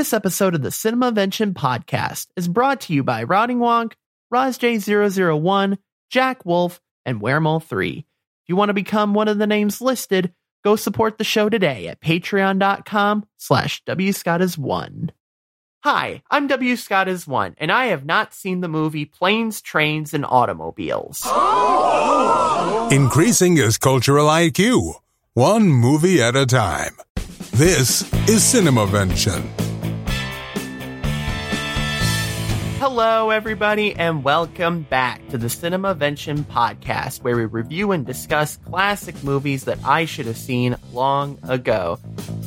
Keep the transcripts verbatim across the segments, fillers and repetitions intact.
This episode of the CinemaVention podcast is brought to you by Rotting Wonk, Roz J zero zero one, Jack Wolf, and Wermole three. If you want to become one of the names listed, go support the show today at patreon.com slash Wscottis1. Hi, I'm Wscottis one, and I have not seen the movie Planes, Trains, and Automobiles. Increasing his cultural I Q, one movie at a time. This is CinemaVention. Hello, everybody, and welcome back to the CinemaVention podcast, where we review and discuss classic movies that I should have seen long ago.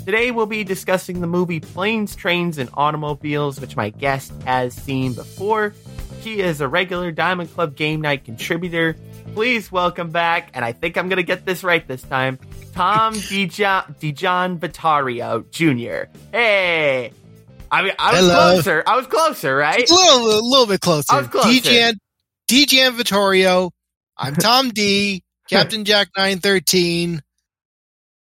Today, we'll be discussing the movie Planes, Trains, and Automobiles, which my guest has seen before. She is a regular Diamond Club Game Night contributor. Please welcome back, and I think I'm going to get this right this time, Tom Dijon, Dijon Vitario Junior Hey! I mean, I was Hello. closer. I was closer, right? A little, a little bit closer. I was closer. Dijon Vittorio. I'm Tom D. Captain Jack Nine Thirteen.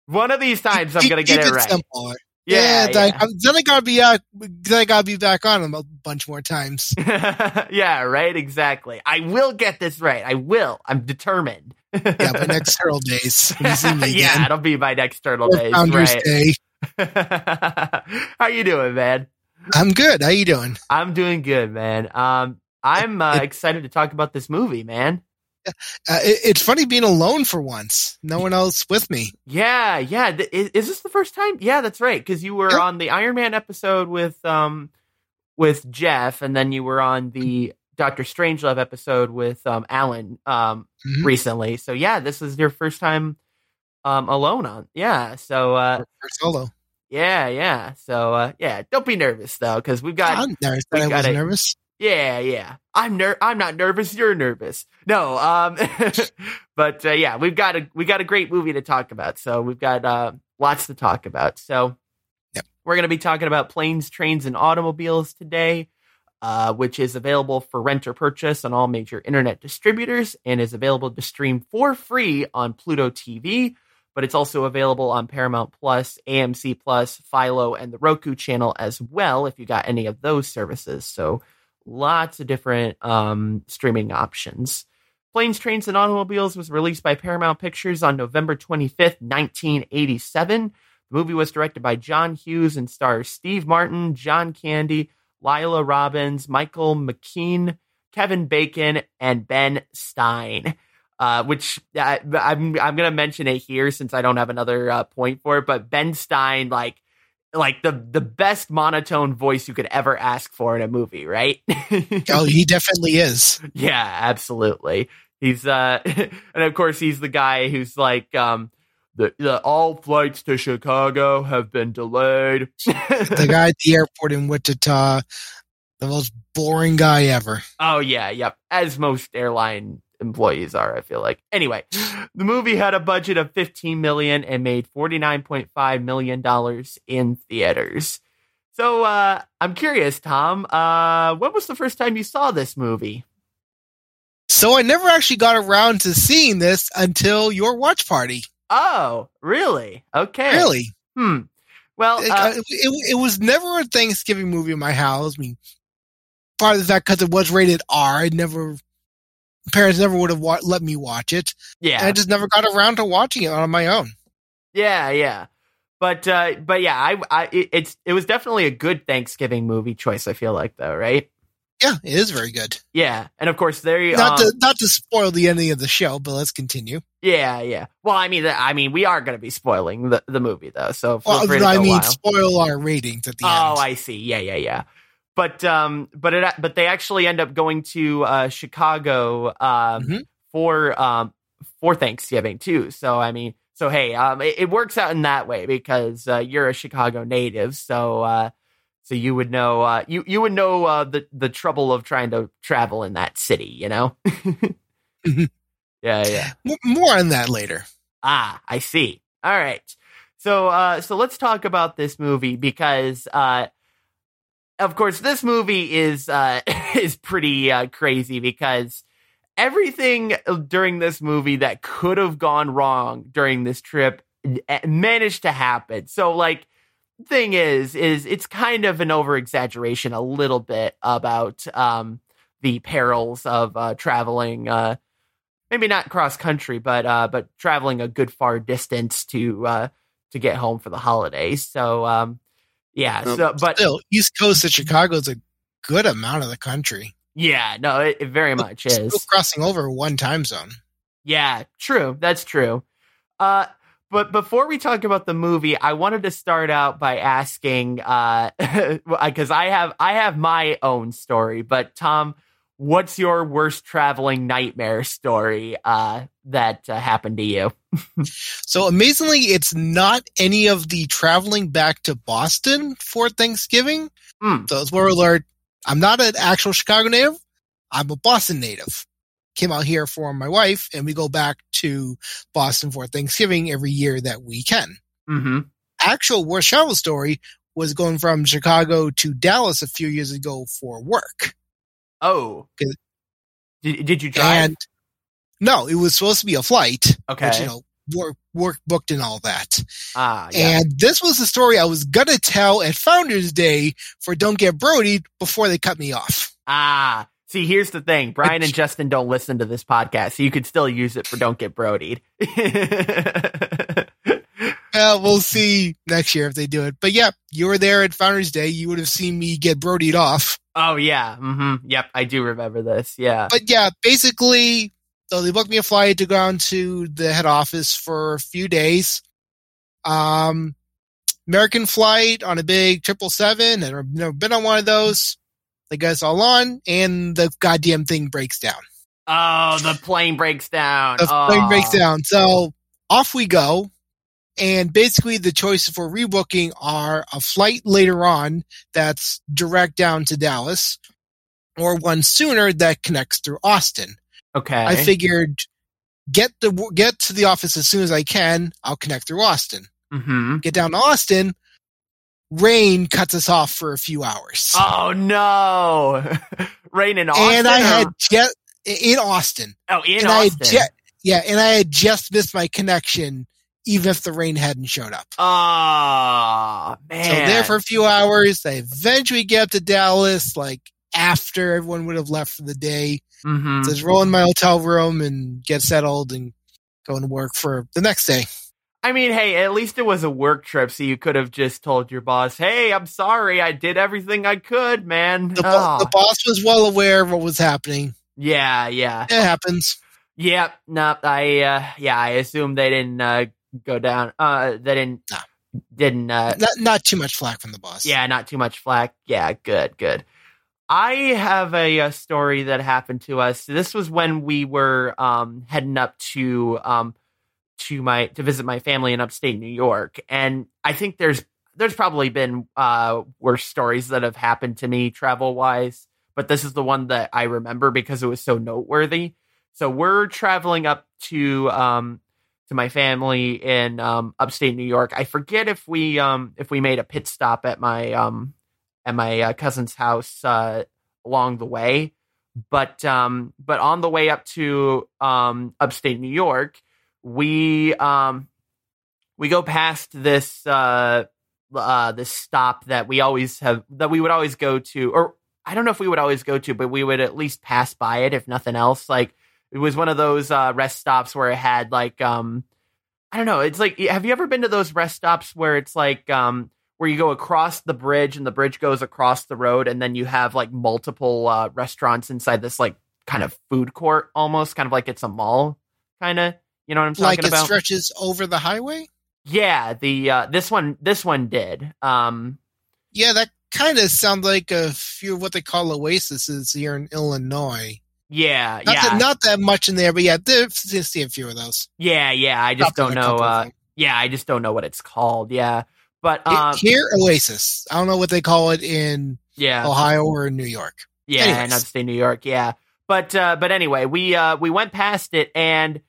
One of these times, I'm gonna get it right. Simpler. Yeah, yeah, yeah. Like, I'm, then I gotta be, uh, then I gotta be back on him a bunch more times. Yeah, right. Exactly. I will get this right. I will. I'm determined. Yeah, my next turtle days. Yeah, it'll be my next turtle days. Founder's Day. How you doing, man? I'm good. How you doing? I'm doing good, man. Um, I'm uh, it, excited to talk about this movie, man. Uh, it, it's funny being alone for once. No one else with me. Yeah, yeah. Th- is, is this the first time? Yeah, that's right. Because you were yeah. on the Iron Man episode with um with Jeff, and then you were on the Doctor Strangelove episode with um Alan um mm-hmm. recently. So yeah, this is your first time um alone on. Yeah. So uh, solo. Yeah, yeah. So, uh, yeah, don't be nervous, though, because we've got... I'm nervous. I was gotta, nervous. Yeah, yeah. I'm ner- I'm not nervous. You're nervous. No. Um, but, uh, yeah, we've got a we got a great movie to talk about. So we've got uh, lots to talk about. So yep. We're going to be talking about Planes, Trains, and Automobiles today, uh, which is available for rent or purchase on all major internet distributors and is available to stream for free on Pluto T V. But it's also available on Paramount Plus, A M C Plus, Philo, and the Roku channel as well, if you got any of those services. So lots of different um, streaming options. Planes, Trains, and Automobiles was released by Paramount Pictures on November twenty-fifth, nineteen eighty-seven. The movie was directed by John Hughes and stars Steve Martin, John Candy, Lila Robbins, Michael McKean, Kevin Bacon, and Ben Stein. Uh, which uh, I'm I'm gonna mention it here since I don't have another uh, point for it. But Ben Stein, like like the the best monotone voice you could ever ask for in a movie, right? Oh, he definitely is. Yeah, absolutely. He's uh, and of course he's the guy who's like um, the, the all flights to Chicago have been delayed. The guy at the airport in Wichita, the most boring guy ever. Oh yeah, yep. As most airline employees are, I feel like. Anyway, the movie had a budget of fifteen million dollars and made forty-nine point five million dollars in theaters. So uh, I'm curious, Tom, uh, when was the first time you saw this movie? So I never actually got around to seeing this until your watch party. Oh, really? Okay. Really? Hmm. Well, it, uh, it, it, it was never a Thanksgiving movie in my house. I mean, part of that because it was rated R. I never... parents never would have wa- let me watch it. Yeah. And I just never got around to watching it on my own. Yeah, yeah. But uh, but yeah, I, I it, it's it was definitely a good Thanksgiving movie choice, I feel like, though, right? Yeah, it is very good. Yeah. And of course there not um, to not to spoil the ending of the show, but let's continue. Yeah, yeah. Well, I mean I mean we are gonna be spoiling the, the movie though, so feel well, free to I go mean wild. Spoil our ratings at the oh, end. Oh, I see. Yeah, yeah, yeah. But um, but it but they actually end up going to uh, Chicago um, mm-hmm. for um, for Thanksgiving too. So I mean, so hey, um, it, it works out in that way because uh, you're a Chicago native, so uh, so you would know uh, you you would know uh, the the trouble of trying to travel in that city, you know. mm-hmm. Yeah, yeah. More on that later. Ah, I see. All right. So uh, so let's talk about this movie because. Uh, Of course, this movie is uh, is pretty uh, crazy because everything during this movie that could have gone wrong during this trip managed to happen. So, like, thing is, is it's kind of an over-exaggeration a little bit about um, the perils of uh, traveling, uh, maybe not cross-country, but uh, but traveling a good far distance to uh, to get home for the holidays. So, um, yeah. Um, so, but still, East Coast of Chicago is a good amount of the country. Yeah, no, it, it very much still is. Crossing over one time zone. Yeah, true. That's true. Uh, but before we talk about the movie, I wanted to start out by asking, because uh, I have I have my own story. But Tom, what's your worst traveling nightmare story uh, that uh, happened to you? So amazingly, it's not any of the traveling back to Boston for Thanksgiving. Mm. So spoiler alert, I'm not an actual Chicago native. I'm a Boston native. Came out here for my wife, and we go back to Boston for Thanksgiving every year that we can. Mm-hmm. Actual worst travel story was going from Chicago to Dallas a few years ago for work. Oh, did, did you drive? And no, it was supposed to be a flight. Okay, which, you know, work work booked and all that. Ah, yeah. And this was the story I was gonna tell at Founder's Day for Don't Get Brody'd before they cut me off. Ah. See, here's the thing. Brian and Justin don't listen to this podcast, so you could still use it for Don't Get Brody'd. Well, we'll see next year if they do it. But, yeah, you were there at Founder's Day. You would have seen me get Brody'd off. Oh, yeah. Mm-hmm. Yep, I do remember this. Yeah. But, yeah, basically, so they booked me a flight to go down to the head office for a few days. Um, American flight on a big triple seven. I've never been on one of those. They got us all on, and the goddamn thing breaks down. Oh, the plane breaks down. The oh. plane breaks down. So off we go, and basically the choices for rebooking are a flight later on that's direct down to Dallas, or one sooner that connects through Austin. Okay. I figured get the get to the office as soon as I can. I'll connect through Austin. Mm-hmm. Get down to Austin. Rain cuts us off for a few hours. Oh no! Rain in Austin, and I or? had just in Austin. Oh, in and Austin, I just, yeah. And I had just missed my connection, even if the rain hadn't showed up. Oh man! So there for a few hours. I eventually get up to Dallas, like after everyone would have left for the day. Mm-hmm. So I just roll in my hotel room and get settled, and go to work for the next day. I mean, hey, at least it was a work trip, so you could have just told your boss, hey, I'm sorry, I did everything I could, man. The, bo- oh. the boss was well aware of what was happening. Yeah, yeah. It happens. Yep. Yeah, no, I, uh, yeah, I assume they didn't uh, go down, uh, they didn't, no. didn't. Uh, not, not too much flack from the boss. Yeah, not too much flack. Yeah, good, good. I have a, a story that happened to us. This was when we were um, heading up to, um, to my to visit my family in upstate New York, and I think there's there's probably been uh worse stories that have happened to me travel wise, but this is the one that I remember because it was so noteworthy. So we're traveling up to um to my family in um upstate New York. I forget if we um if we made a pit stop at my um at my uh, cousin's house uh along the way, but um but on the way up to um upstate New York, We um we go past this uh uh this stop that we always have that we would always go to, or I don't know if we would always go to, but we would at least pass by it if nothing else. Like it was one of those uh, rest stops where it had like um I don't know. It's like, have you ever been to those rest stops where it's like um where you go across the bridge and the bridge goes across the road, and then you have like multiple uh, restaurants inside this like kind of food court, almost kind of like it's a mall kind of. You know what I'm talking like it about? It stretches over the highway? Yeah, the uh, this one this one did. Um, yeah, that kind of sounds like a few of what they call oases here in Illinois. Yeah, not yeah. That, not that much in there, but yeah, there's see a few of those. Yeah, yeah, I just Probably don't know. Uh, yeah, I just don't know what it's called. Yeah, but um, it, here oasis. I don't know what they call it in yeah. Ohio or in New York. Yeah, Anyways. in upstate New York. Yeah, but uh, but anyway, we uh, we went past it and.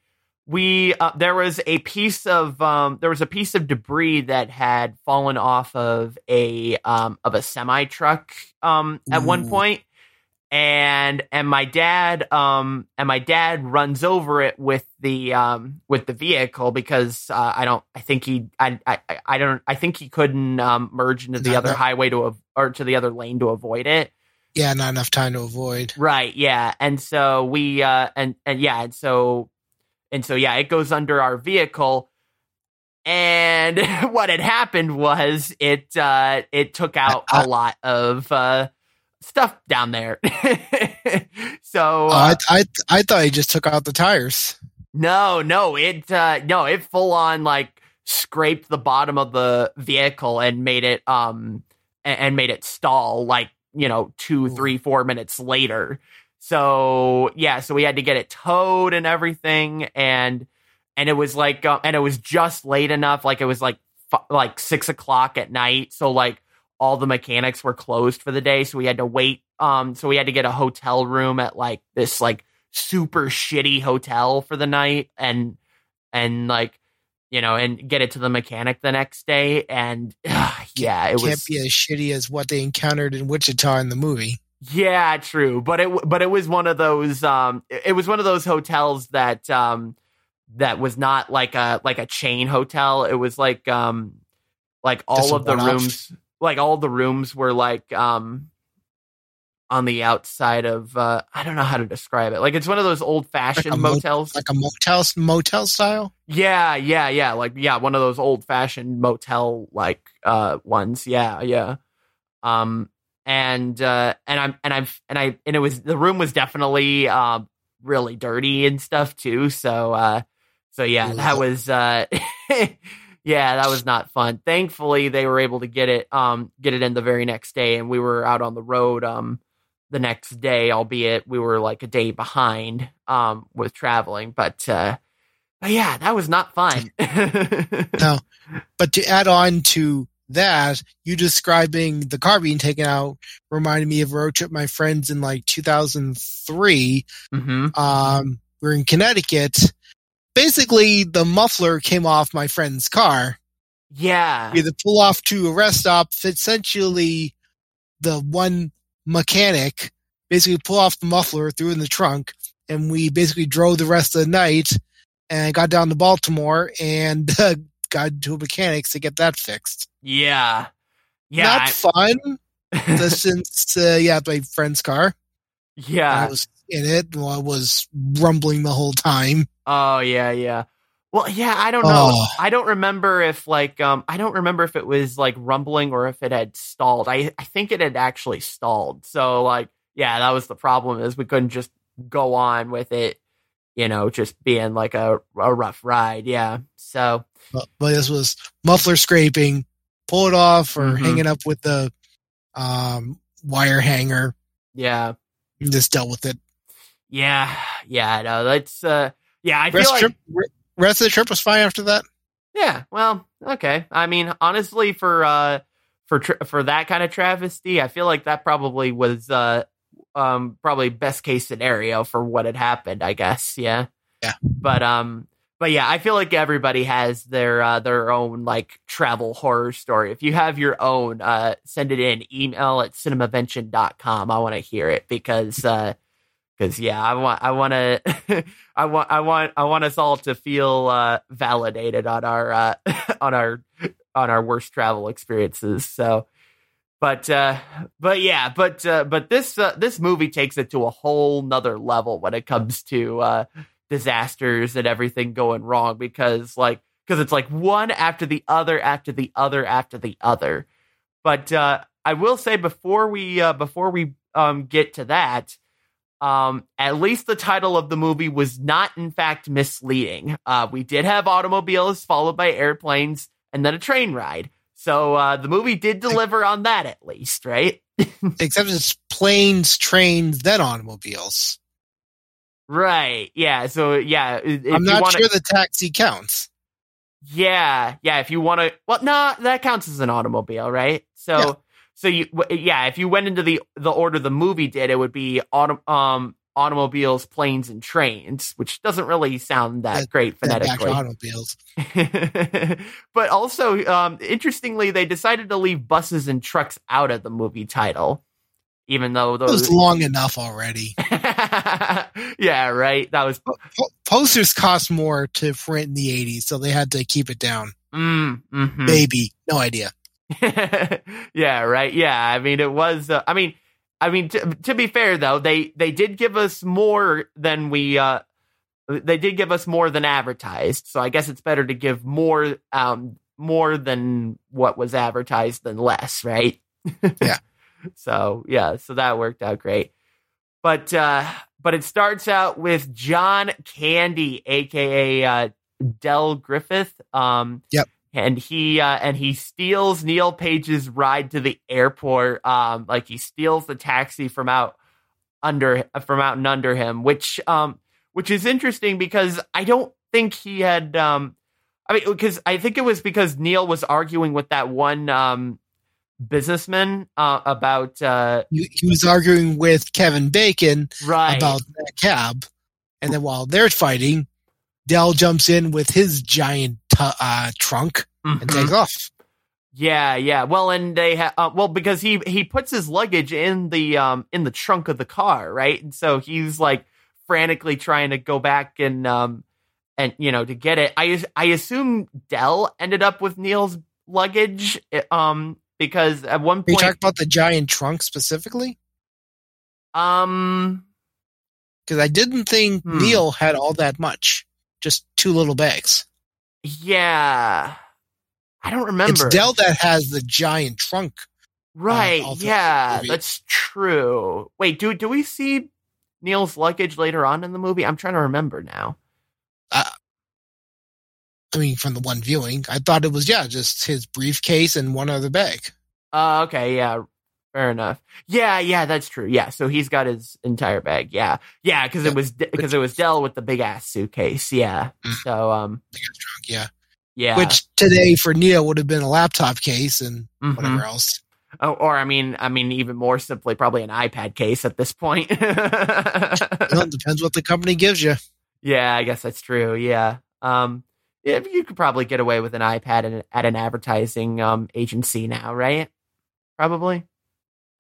We uh, there was a piece of um, there was a piece of debris that had fallen off of a um, of a semi truck um, at Ooh. one point, and and my dad um and my dad runs over it with the um with the vehicle because uh, I don't I think he I, I I don't I think he couldn't um, merge into the Not other that. highway to or to the other lane to avoid it. Yeah, not enough time to avoid. Right, yeah. And so we uh and and yeah, and so and so yeah, it goes under our vehicle. And what had happened was it uh it took out uh, a lot of uh stuff down there. so uh, uh, I, I I thought he just took out the tires. No, no, it uh no, it full on like scraped the bottom of the vehicle and made it um and, and made it stall like you know, two, three, four minutes later. So yeah, so we had to get it towed and everything. And, and it was like, uh, and it was just late enough. Like it was like, f- like six o'clock at night. So like all the mechanics were closed for the day. So we had to wait. Um, so we had to get a hotel room at like this, like super shitty hotel for the night. And, and like, you know, and get it to the mechanic the next day. And uh, yeah, it was, can't be as shitty as what they encountered in Wichita in the movie. Yeah, true. But it, but it was one of those, um, it was one of those hotels that, um, that was not like a, like a chain hotel. It was like, um, like all of the rooms, like all the rooms were like, um, on the outside of, uh, I don't know how to describe it. Like it's one of those old fashioned like motels, mo- like a motel, motel style. Yeah. Yeah. Yeah. Like, yeah. One of those old fashioned motel, like, uh, ones. Yeah. Yeah. Um, and, uh, and I'm, and I'm, and I, and it was, the room was definitely, um, uh, really dirty and stuff too. So, uh, so yeah, that was, uh, yeah, that was not fun. Thankfully they were able to get it, um, get it in the very next day. And we were out on the road, um, the next day, albeit we were like a day behind um, with traveling, but, uh, but yeah, that was not fun. No, but to add on to that, you describing the car being taken out reminded me of a road trip my friends in like two thousand three. Mm-hmm. Um, we were in Connecticut. Basically, the muffler came off my friend's car. Yeah, we had to pull off to a rest stop. Essentially, the one mechanic basically pulled off the muffler, threw it in the trunk, and we basically drove the rest of the night and got down to Baltimore and uh, got to a mechanics to get that fixed. Yeah. Yeah. Not I... fun. Since, uh, yeah, my friend's car. Yeah. I was in it and I was rumbling the whole time. Oh, yeah, yeah. Well, yeah, I don't know. Oh. I don't remember if like um, I don't remember if it was like rumbling or if it had stalled. I, I think it had actually stalled. So like, yeah, that was the problem is we couldn't just go on with it, you know, just being like a, a rough ride. Yeah. So, but, but this was muffler scraping, pull it off or mm-hmm. hanging up with the um, wire hanger. Yeah. And just dealt with it. Yeah. Yeah. No, that's uh, yeah. I Rest feel trip- like. Re- Rest of the trip was fine after that. Yeah, well, okay. I mean, honestly, for uh, for tra- for that kind of travesty, I feel like that probably was uh, um, probably best case scenario for what had happened. I guess, yeah, yeah. But um, but yeah, I feel like everybody has their uh, their own like travel horror story. If you have your own, uh, send it in. Email at cinemavention dot com. I want to hear it because. Uh, Cause yeah, I want, I want to, I want, I want, I want us all to feel uh, validated on our, uh, on our, on our worst travel experiences. So, but, uh, but yeah, but, uh, but this, uh, this movie takes it to a whole nother level when it comes to uh, disasters and everything going wrong because like, cause it's like one after the other, after the other, after the other. But uh, I will say before we, uh, before we um, get to that, Um, at least the title of the movie was not, in fact, misleading. Uh, we did have automobiles followed by airplanes and then a train ride. So uh, the movie did deliver on that, at least, right? Except it's planes, trains, then automobiles. Right. Yeah. So, yeah. I'm not wanna, sure the taxi counts. Yeah. Yeah. If you want to. Well, no, that counts as an automobile, right? So. Yeah. So you, yeah, if you went into the, the order the movie did, it would be auto, um, automobiles, planes, and trains, which doesn't really sound that, that great phonetically. Automobiles. But also, um, interestingly, they decided to leave buses and trucks out of the movie title. even though those... It was long enough already. Yeah, right. That was... Po- posters cost more to print in the eighties, so they had to keep it down. Mm, mm-hmm. Maybe. No idea. Yeah, right. Yeah, I mean, it was... Uh, I mean, I mean, t- to be fair, though, they, they did give us more than we... Uh, they did give us more than advertised, so I guess it's better to give more um, more than what was advertised than less, right? Yeah. So, yeah, so that worked out great. But uh, but it starts out with John Candy, a k a. Uh, Del Griffith. Um, yep. And he uh, and he steals Neil Page's ride to the airport. Um, like, he steals the taxi from out under from out and under him, which... Um, Which is interesting because I don't think he had, um, I mean, because I think it was because Neil was arguing with that one um, businessman uh, about. Uh, he, he was arguing with Kevin Bacon, right, about that cab. And then while they're fighting, Del jumps in with his giant t- uh, trunk mm-hmm. and takes off. Yeah, yeah. Well, and they ha- uh, well because he, he puts his luggage in the um, in the trunk of the car, right? And so he's like frantically trying to go back and um and you know to get it. I I assume Del ended up with Neil's luggage um because at one point. Are you talking about the giant trunk specifically? Um, because I didn't think hmm. Neil had all that much, just two little bags. Yeah, I don't remember. It's Del that has the giant trunk, right? Um, yeah, that's true. Wait, do do we see Neil's luggage later on in the movie? I'm trying to remember now. Uh, I mean, from the one viewing, I thought it was, yeah, just his briefcase and one other bag. Uh, okay, yeah, fair enough. Yeah, yeah, that's true. Yeah, so he's got his entire bag. Yeah, yeah, because yeah. it was because it was Del with the big ass suitcase. Yeah, mm. so um, big ass trunk. Yeah, yeah. Which today for Neil would have been a laptop case and mm-hmm. whatever else. Oh, or I mean, I mean, even more simply, probably an iPad case at this point. Well, it depends what the company gives you. Yeah, I guess that's true. Yeah, um, yeah, you could probably get away with an iPad in, at an advertising um, agency now, right? Probably.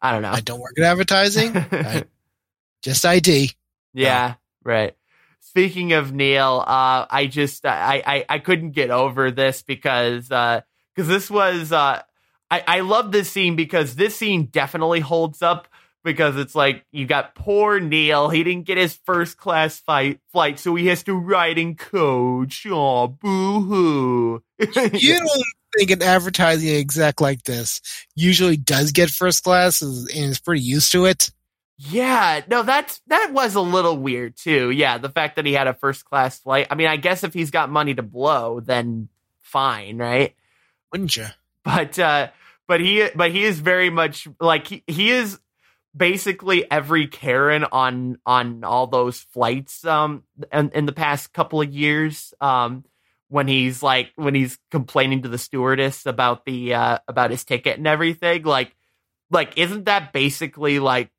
I don't know. I don't work at advertising. I, just I D. Yeah. No. Right. Speaking of Neil, uh, I just I, I I couldn't get over this because because uh, this was. Uh, I, I love this scene because this scene definitely holds up because it's like you got poor Neil. He didn't get his first class fight, flight, so he has to ride in coach. Aw, boo-hoo. You don't think an advertising exec like this usually does get first class and is pretty used to it. Yeah, no, that's that was a little weird, too. Yeah, the fact that he had a first class flight. I mean, I guess if he's got money to blow, then fine, right? Wouldn't you? But uh, but he but he is very much like he, he is basically every Karen on on all those flights um in, in the past couple of years um when he's like when he's complaining to the stewardess about the uh, about his ticket and everything like like isn't that basically like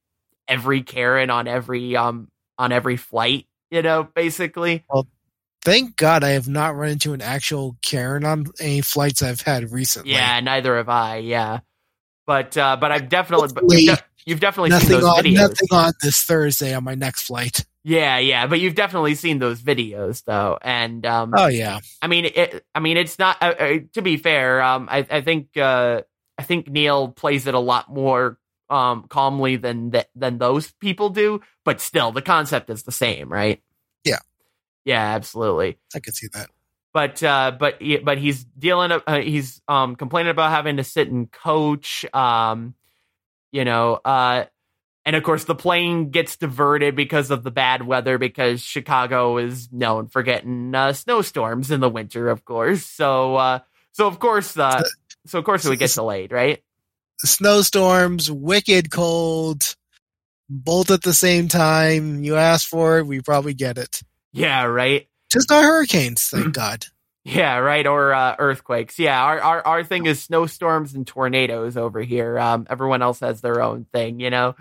every Karen on every um on every flight, you know, basically. Well, thank God I have not run into an actual Karen on any flights I've had recently. Yeah, neither have I. Yeah, but uh, but I've definitely Hopefully, you've, de- you've definitely seen those on, videos. Nothing on this Thursday on my next flight. Yeah, yeah, but you've definitely seen those videos though, and um, oh yeah, I mean, it, I mean, it's not uh, uh, to be fair. Um, I, I think uh, I think Neil plays it a lot more um, calmly than th- than those people do, but still, the concept is the same, right? Yeah. Yeah, absolutely. I could see that. But uh, but but he's dealing. Uh, he's um, complaining about having to sit and coach. Um, you know, uh, and of course the plane gets diverted because of the bad weather. Because Chicago is known for getting uh, snowstorms in the winter, of course. So uh, so of course uh, so of course it would get delayed, right? Snowstorms, wicked cold, both at the same time. You ask for it, we probably get it. Yeah, right. Just not hurricanes, thank God. Yeah, right. Or uh, earthquakes. Yeah, our, our our thing is snowstorms and tornadoes over here. Um, everyone else has their own thing, you know.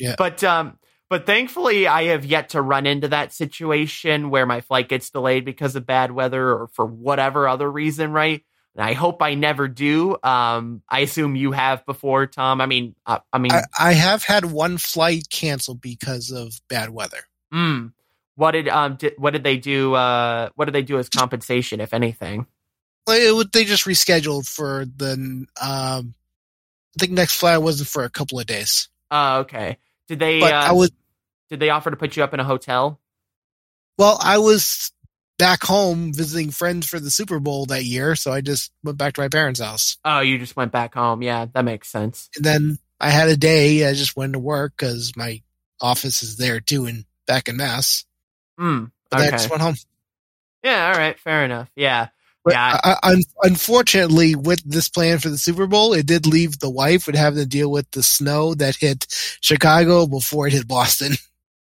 Yeah. But um, but thankfully, I have yet to run into that situation where my flight gets delayed because of bad weather or for whatever other reason. Right. I hope I never do. Um, I assume you have before, Tom. I mean, uh, I mean, I, I have had one flight canceled because of bad weather. Mm. What did um? Did, what did they do? Uh, what did they do as compensation, if anything? Well, it would, they just rescheduled for the. Um, I think next flight wasn't for a couple of days. Oh, uh, okay. Did they? But uh, I was. Did they offer to put you up in a hotel? Well, I was back home visiting friends for the Super Bowl that year, so I just went back to my parents' house. Oh, you just went back home. Yeah, that makes sense. And then I had a day. I just went to work because my office is there too, and back in Mass. Mm, okay. But I just went home. Yeah. All right. Fair enough. Yeah. But yeah. I, I, unfortunately, with this plan for the Super Bowl, it did leave the wife with having to deal with the snow that hit Chicago before it hit Boston.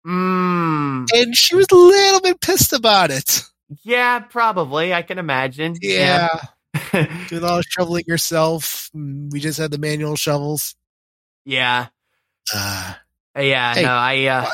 Mm. And she was a little bit pissed about it. Yeah, probably. I can imagine. Yeah. yeah. Doing all shoveling yourself. We just had the manual shovels. Yeah. Uh, yeah, hey, no, I uh,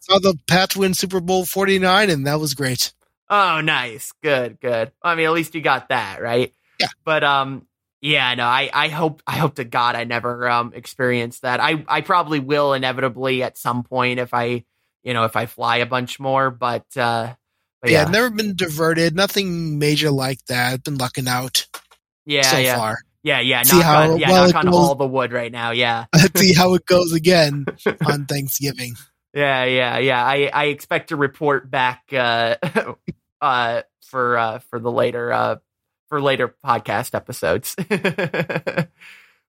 saw the Pats win Super Bowl forty-nine, and that was great. Oh, nice. Good, good. I mean, at least you got that, right? Yeah. But, um, yeah, no, I, I hope, I hope to God I never um experienced that. I, I probably will inevitably at some point if I, you know, if I fly a bunch more, but, uh, but yeah, yeah. I've never been diverted. Nothing major like that. I've been lucking out. Yeah, so yeah. far. Yeah, yeah. See knock how, on, yeah, well, knock on goes, all the wood right now. Yeah. See how it goes again on Thanksgiving. Yeah, yeah, yeah. I, I expect to report back uh, uh, for uh, for the later uh, for later podcast episodes.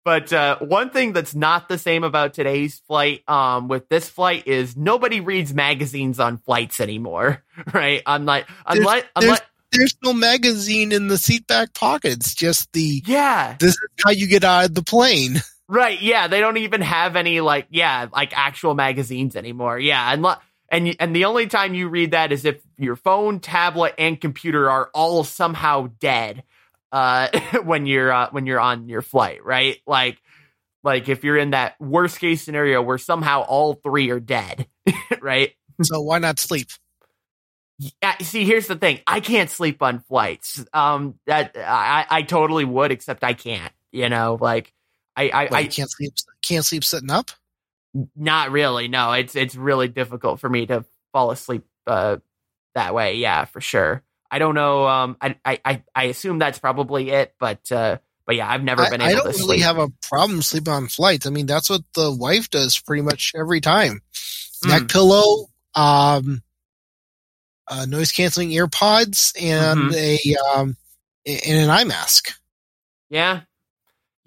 But uh, one thing that's not the same about today's flight um, with this flight is nobody reads magazines on flights anymore, right? I'm like, I'm there's, like, I'm there's, like, there's no magazine in the seat back pocket. It's just the yeah. This is how you get out of the plane. Right, yeah, they don't even have any, like, yeah, like, actual magazines anymore. Yeah, and and and the only time you read that is if your phone, tablet, and computer are all somehow dead uh, when you're uh, when you're on your flight, right? Like, like if you're in that worst case scenario where somehow all three are dead, right? So why not sleep? Yeah, see, here's the thing: I can't sleep on flights. Um, that I I totally would, except I can't. You know, like. I, I, well, I can't sleep. Can't sleep sitting up. Not really. No, it's it's really difficult for me to fall asleep uh, that way. Yeah, for sure. I don't know. Um, I I I assume that's probably it. But uh, but yeah, I've never I, been able. I don't to sleep. really have a problem sleeping on flights. I mean, that's what the wife does pretty much every time. Mm. Neck pillow, um, uh, noise canceling earpods, and mm-hmm. a um, and an eye mask. Yeah.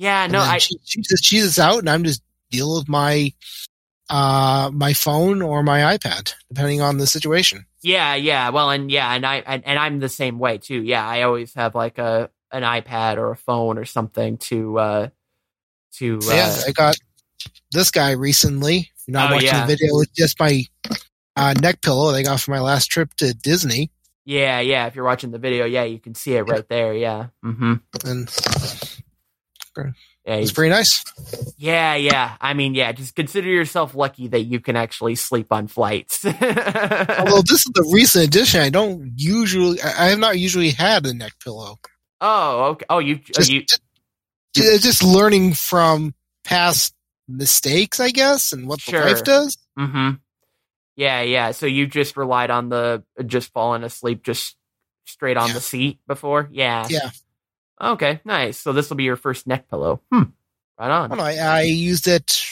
Yeah, no, I she, she just, she's just out, and I'm just dealing with my uh my phone or my iPad, depending on the situation. Yeah, yeah. Well, and yeah, and I and, and I'm the same way too. Yeah, I always have like a an iPad or a phone or something to uh to. Uh, yeah, I got this guy recently. You're not oh, watching yeah. the video. It's just my uh, neck pillow that I got for my last trip to Disney. Yeah, yeah. If you're watching the video, yeah, you can see it right there. Yeah. Mm-hmm. And. Yeah, it's pretty nice. Yeah, yeah. I mean, yeah, just consider yourself lucky that you can actually sleep on flights. Although this is the recent addition. I don't usually, I have not usually had a neck pillow. Oh, okay. Oh, you, just, you, just, just learning from past mistakes, I guess, and what sure. the wife does. Mm-hmm. Yeah, yeah. So you just relied on the, just falling asleep, just straight on yeah. the seat before? Yeah. Yeah. Okay, nice. So this will be your first neck pillow. Hmm. Right on. Well, I, I used it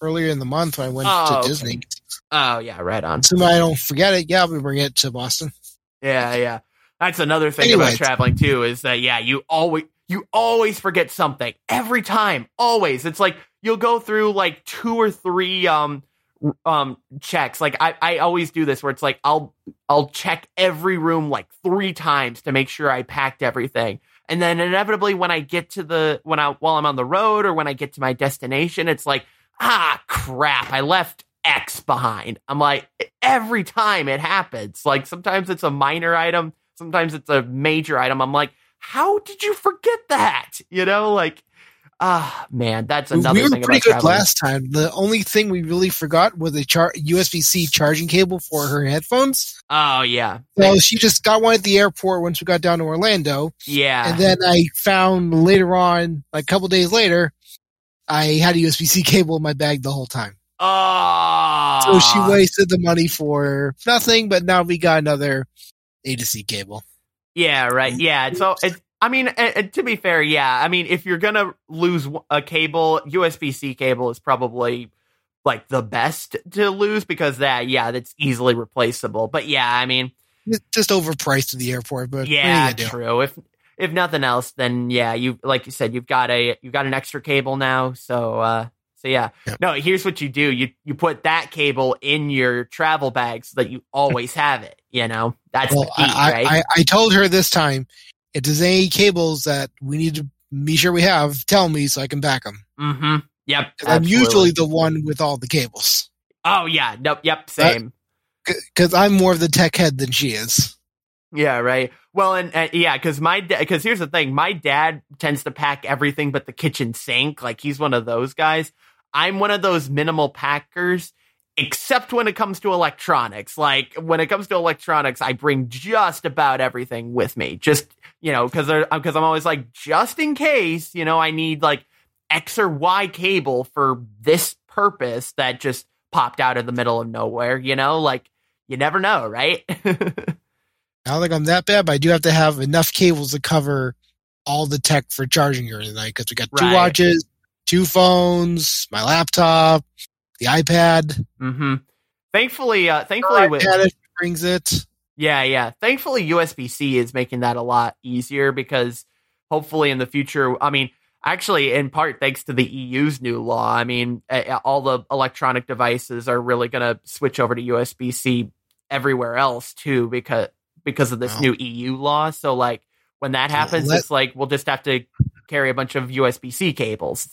earlier in the month when I went oh, to okay. Disney. Oh, yeah, right on. So I don't forget it. Yeah, we bring it to Boston. Yeah, yeah. That's another thing anyway, about traveling, too, is that, yeah, you always you always forget something. Every time. Always. It's like you'll go through, like, two or three um um checks. Like, I, I always do this where it's like I'll I'll check every room, like, three times to make sure I packed everything. And then inevitably when I get to the, when I, while I'm on the road or when I get to my destination, it's like, ah, crap, I left X behind. I'm like, every time it happens, like sometimes it's a minor item. Sometimes it's a major item. I'm like, how did you forget that? You know, like, Ah, man, that's another thing. We were thing pretty about good traveling. Last time. The only thing we really forgot was a char- U S B C charging cable for her headphones. Oh, yeah. Well, so she just got one at the airport once we got down to Orlando. Yeah. And then I found later on, like a couple days later, I had a U S B C cable in my bag the whole time. Oh. So she wasted the money for nothing, but now we got another A to C cable. Yeah, right. Yeah, so it's, I mean, and to be fair, yeah. I mean, if you're going to lose a cable, U S B C cable is probably like the best to lose because that, yeah, that's easily replaceable. But yeah, I mean, it's just overpriced at the airport, but yeah, true. If if nothing else, then yeah, you like you said, you've got a you've got an extra cable now, so uh, so yeah. Yep. No, here's what you do. You you put that cable in your travel bag so that you always have it, you know. That's well, the key, I, right? I, I told her this time, if there's any cables that we need to be sure we have, tell me so I can back them. Mm-hmm. Yep. I'm usually the one with all the cables. Oh, yeah. Nope. Yep. Same. Because I'm more of the tech head than she is. Yeah, right. Well, and uh, yeah, because my because da- here's the thing. My dad tends to pack everything but the kitchen sink. Like, he's one of those guys. I'm one of those minimal packers, except when it comes to electronics. Like, when it comes to electronics, I bring just about everything with me. Just, you know, because because I'm always like, just in case, you know, I need like X or Y cable for this purpose that just popped out of the middle of nowhere, you know, like, you never know, right? I don't think I'm that bad, but I do have to have enough cables to cover all the tech for charging here tonight because we got two right. watches, two phones, my laptop, the iPad. Mm-hmm. Thankfully, uh, thankfully, with brings it. Yeah, yeah. Thankfully, U S B C is making that a lot easier because hopefully in the future, I mean, actually, in part thanks to the E U's new law, I mean, all the electronic devices are really going to switch over to U S B C everywhere else too because because of this wow. new E U law. So, like, when that happens, Let- it's like we'll just have to carry a bunch of U S B C cables.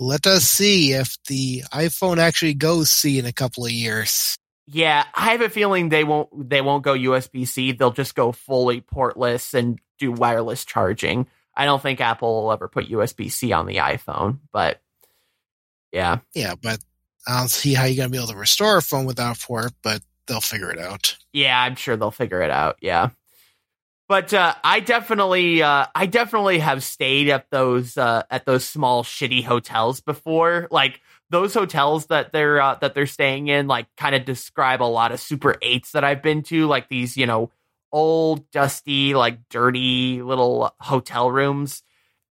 Let us see if the iPhone actually goes C in a couple of years. Yeah, I have a feeling they won't they won't go U S B C. They'll just go fully portless and do wireless charging. I don't think Apple will ever put U S B C on the iPhone, but yeah. Yeah, but I don't see how you're going to be able to restore a phone without a port, but they'll figure it out. Yeah, I'm sure they'll figure it out, yeah. But uh, I definitely, uh, I definitely have stayed at those uh, at those small shitty hotels before. Like those hotels that they're uh, that they're staying in, like kind of describe a lot of Super Eights that I've been to. Like these, you know, old, dusty, like dirty little hotel rooms.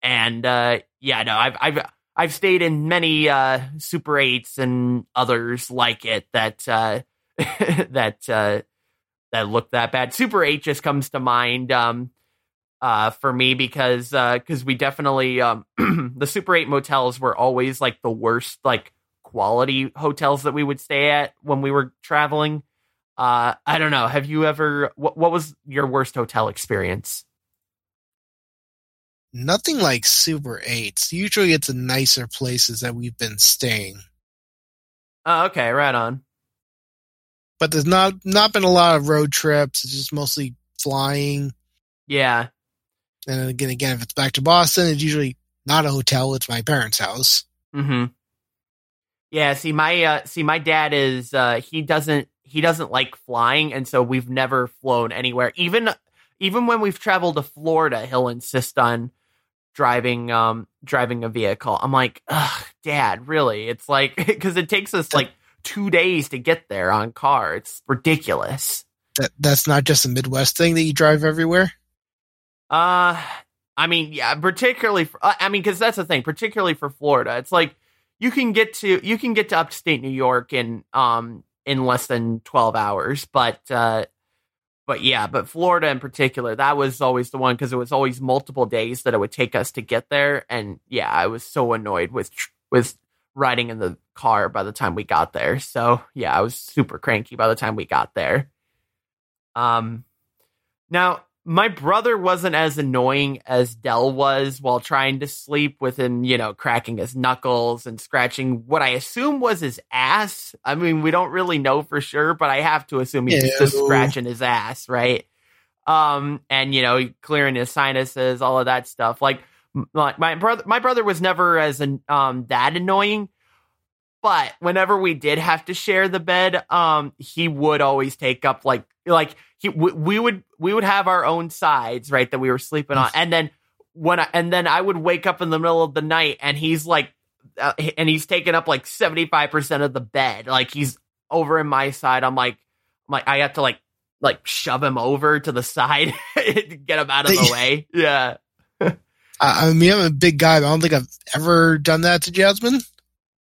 And uh, yeah, no, I've I've I've stayed in many uh, Super Eights and others like it that uh, that. Uh, that looked that bad. Super eight just comes to mind um, uh, for me because because uh, we definitely um, the Super eight motels were always like the worst like quality hotels that we would stay at when we were traveling. Uh, I don't know. Have you ever what, what was your worst hotel experience? Nothing like Super eights. Usually it's the nicer places that we've been staying. Oh, OK. Right on. But there's not not been a lot of road trips. It's just mostly flying. Yeah. And again, again, if it's back to Boston, it's usually not a hotel. It's my parents' house. Mm-hmm. Yeah. See, my uh, see, my dad is uh, he doesn't he doesn't like flying, and so we've never flown anywhere. Even even when we've traveled to Florida, he'll insist on driving um driving a vehicle. I'm like, ugh, Dad, really? It's like because it takes us like. two days to get there on car. It's ridiculous. That that's not just a Midwest thing that you drive everywhere. Uh, I mean, yeah, particularly for, I mean, cause that's the thing, particularly for Florida. It's like you can get to, you can get to upstate New York in, um, in less than twelve hours. But, uh, but yeah, but Florida in particular, that was always the one cause it was always multiple days that it would take us to get there. And yeah, I was so annoyed with, with, riding in the car by the time we got there. So yeah, I was super cranky by the time we got there. Um, now my brother wasn't as annoying as Dell was while trying to sleep with him, you know, cracking his knuckles and scratching what I assume was his ass. I mean, we don't really know for sure, but I have to assume he's Ew. just scratching his ass. Right. Um, and you know, clearing his sinuses, all of that stuff. Like, Like my brother, my brother was never as um that annoying, but whenever we did have to share the bed, um he would always take up like like he w- we would we would have our own sides, right, that we were sleeping on, and then when I, and then I would wake up in the middle of the night and he's like uh, and he's taken up like seventy-five percent of the bed, like he's over in my side. I'm like I'm like I have to like like shove him over to the side to get him out of the way. Yeah. I mean, I'm a big guy, but I don't think I've ever done that to Jasmine.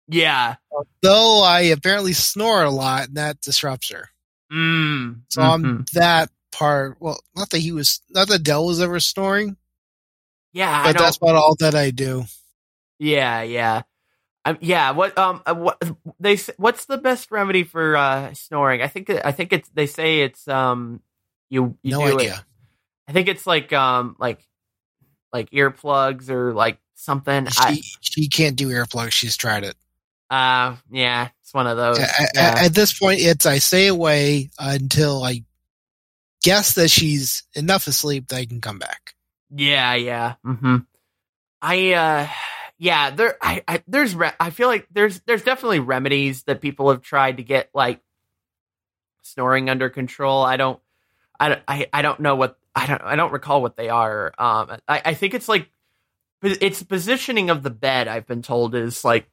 Yeah. Though I apparently snore a lot, and that disrupts her. Mm. So mm-hmm. on that part, well, not that he was, not that Dell was ever snoring. Yeah, but that's about all that I do. Yeah, yeah, um, yeah. What um, what they what's the best remedy for uh, snoring? I think I think it's they say it's um, you you no do idea. It. I think it's like um, like. Like earplugs or like something. She, I, she can't do earplugs. She's tried it. Uh, yeah, it's one of those. I, yeah. I, at this point, it's I stay away until I guess that she's enough asleep that I can come back. Yeah, yeah. Mm-hmm. I, uh, yeah. There, I, I there's. Re- I feel like there's there's definitely remedies that people have tried to get like snoring under control. I don't. I don't. I, I don't know what. I don't. I don't recall what they are. Um, I, I think it's like it's positioning of the bed. I've been told is like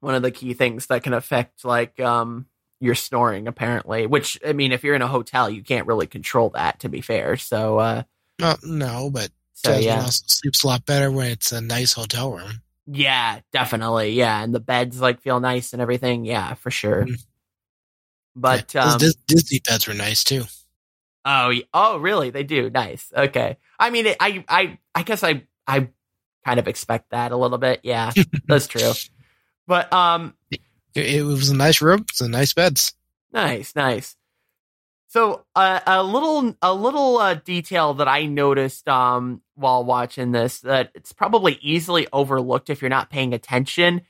one of the key things that can affect like um, your snoring. Apparently, which I mean, if you're in a hotel, you can't really control that. To be fair, so uh, uh, no, but so yeah, sleeps a lot better when it's a nice hotel room. Yeah, definitely. Yeah, and the beds like feel nice and everything. Yeah, for sure. Mm-hmm. But yeah, um, Disney beds were nice too. Oh, oh, really? They do. Nice. Okay. I mean, I, I, I guess I, I kind of expect that a little bit. Yeah, that's true. But um, it, it was a nice room. It's a nice beds. Nice, nice. So uh, a little, a little uh, detail that I noticed um while watching this that it's probably easily overlooked if you're not paying attention,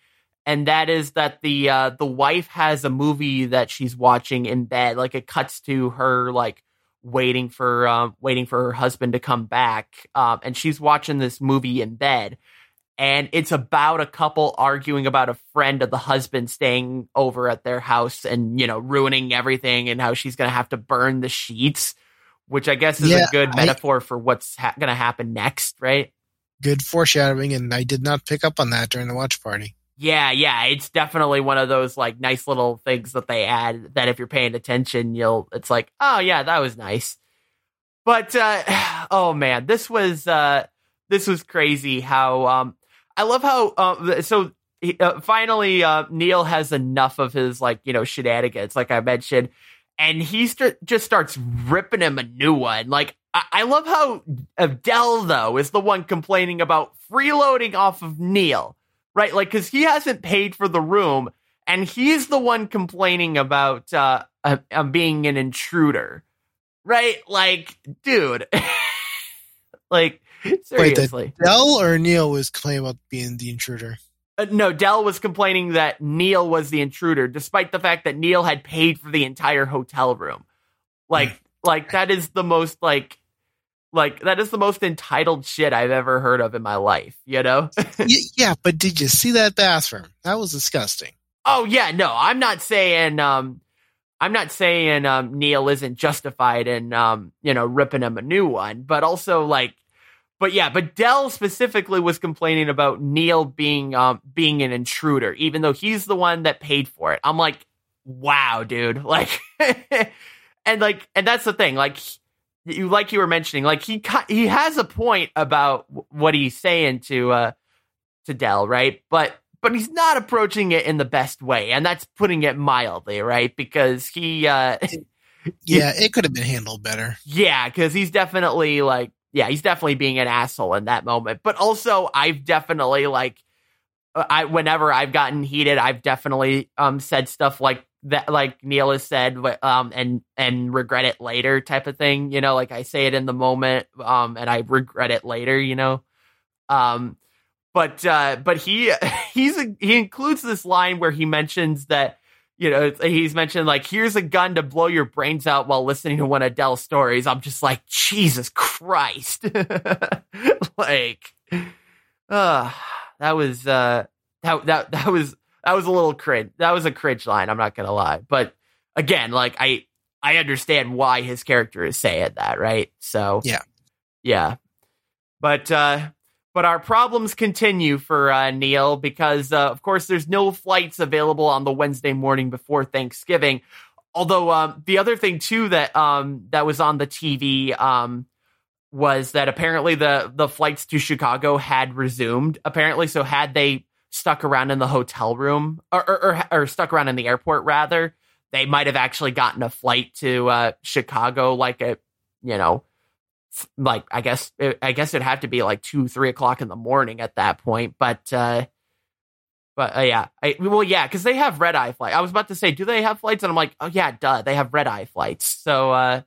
and that is that the uh, the wife has a movie that she's watching in bed. Like it cuts to her like. waiting for um waiting for her husband to come back, um and she's watching this movie in bed, and it's about a couple arguing about a friend of the husband staying over at their house and, you know, ruining everything and how she's gonna have to burn the sheets, which I guess is yeah, a good metaphor I, for what's ha- gonna happen next, right? Good foreshadowing, and I did not pick up on that during the watch party. Yeah, yeah, it's definitely one of those like nice little things that they add that if you're paying attention, you'll it's like, oh yeah, that was nice. But uh, oh man, this was uh, this was crazy. How um, I love how uh, so he, uh, finally uh, Neil has enough of his like, you know, shenanigans, like I mentioned, and he st- just starts ripping him a new one. Like I, I love how Adele though is the one complaining about freeloading off of Neil. Right, like, because he hasn't paid for the room, and he's the one complaining about uh, uh, uh, being an intruder. Right? Like, dude. Like, seriously. Wait, Dell or Neil was complaining about being the intruder? Uh, no, Dell was complaining that Neil was the intruder, despite the fact that Neil had paid for the entire hotel room. Like, like that is the most, like... Like, that is the most entitled shit I've ever heard of in my life, you know? Yeah, but did you see that bathroom? That was disgusting. Oh, yeah, no, I'm not saying, um, I'm not saying um, Neil isn't justified in, um, you know, ripping him a new one, but also, like, but yeah, but Dell specifically was complaining about Neil being, um, being an intruder, even though he's the one that paid for it. I'm like, wow, dude, like, and like, and that's the thing, like, You like you were mentioning, like he he has a point about what he's saying to uh, to Dell, right? But but he's not approaching it in the best way, and that's putting it mildly, right? Because he, uh, yeah, it could have been handled better. Yeah, because he's definitely like, yeah, he's definitely being an asshole in that moment. But also, I've definitely like, I whenever I've gotten heated, I've definitely um said stuff like. That like Neil has said, um, and and regret it later type of thing, you know, like I say it in the moment, um, and I regret it later, you know, um, but uh, but he he's a, he includes this line where he mentions that, you know, he's mentioned like, here's a gun to blow your brains out while listening to one of Dell's stories. I'm just like, Jesus Christ, like Uh, that was uh, that that that was that was a little cringe. That was a cringe line. I'm not gonna lie, but again, like I I understand why his character is saying that, right? So yeah, yeah. But uh, but our problems continue for uh, Neil because uh, of course there's no flights available on the Wednesday morning before Thanksgiving. Although um, the other thing too that um, that was on the T V um, was that apparently the the flights to Chicago had resumed. Apparently, so had they stuck around in the hotel room or or, or, or stuck around in the airport rather, they might have actually gotten a flight to uh, Chicago. Like a you know, like I guess it, I guess it'd have to be like two three o'clock in the morning at that point, but. Uh, But uh, yeah, I, well, yeah, because they have red eye flights. I was about to say, do they have flights? And I'm like, oh yeah, duh, they have red eye flights. So, uh,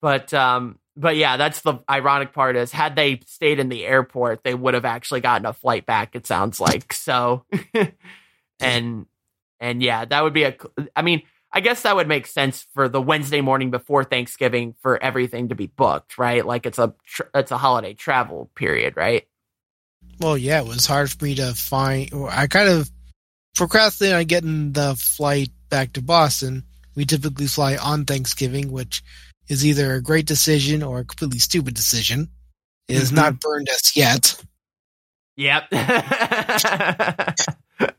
but um, but yeah, that's the ironic part is had they stayed in the airport, they would have actually gotten a flight back. It sounds like so, and and yeah, that would be a. I mean, I guess that would make sense for the Wednesday morning before Thanksgiving for everything to be booked, right? Like it's a tr- it's a holiday travel period, right? Well, yeah, it was hard for me to find. I kind of procrastinated on getting the flight back to Boston. We typically fly on Thanksgiving, which is either a great decision or a completely stupid decision. It mm-hmm. has not burned us yet. Yep. But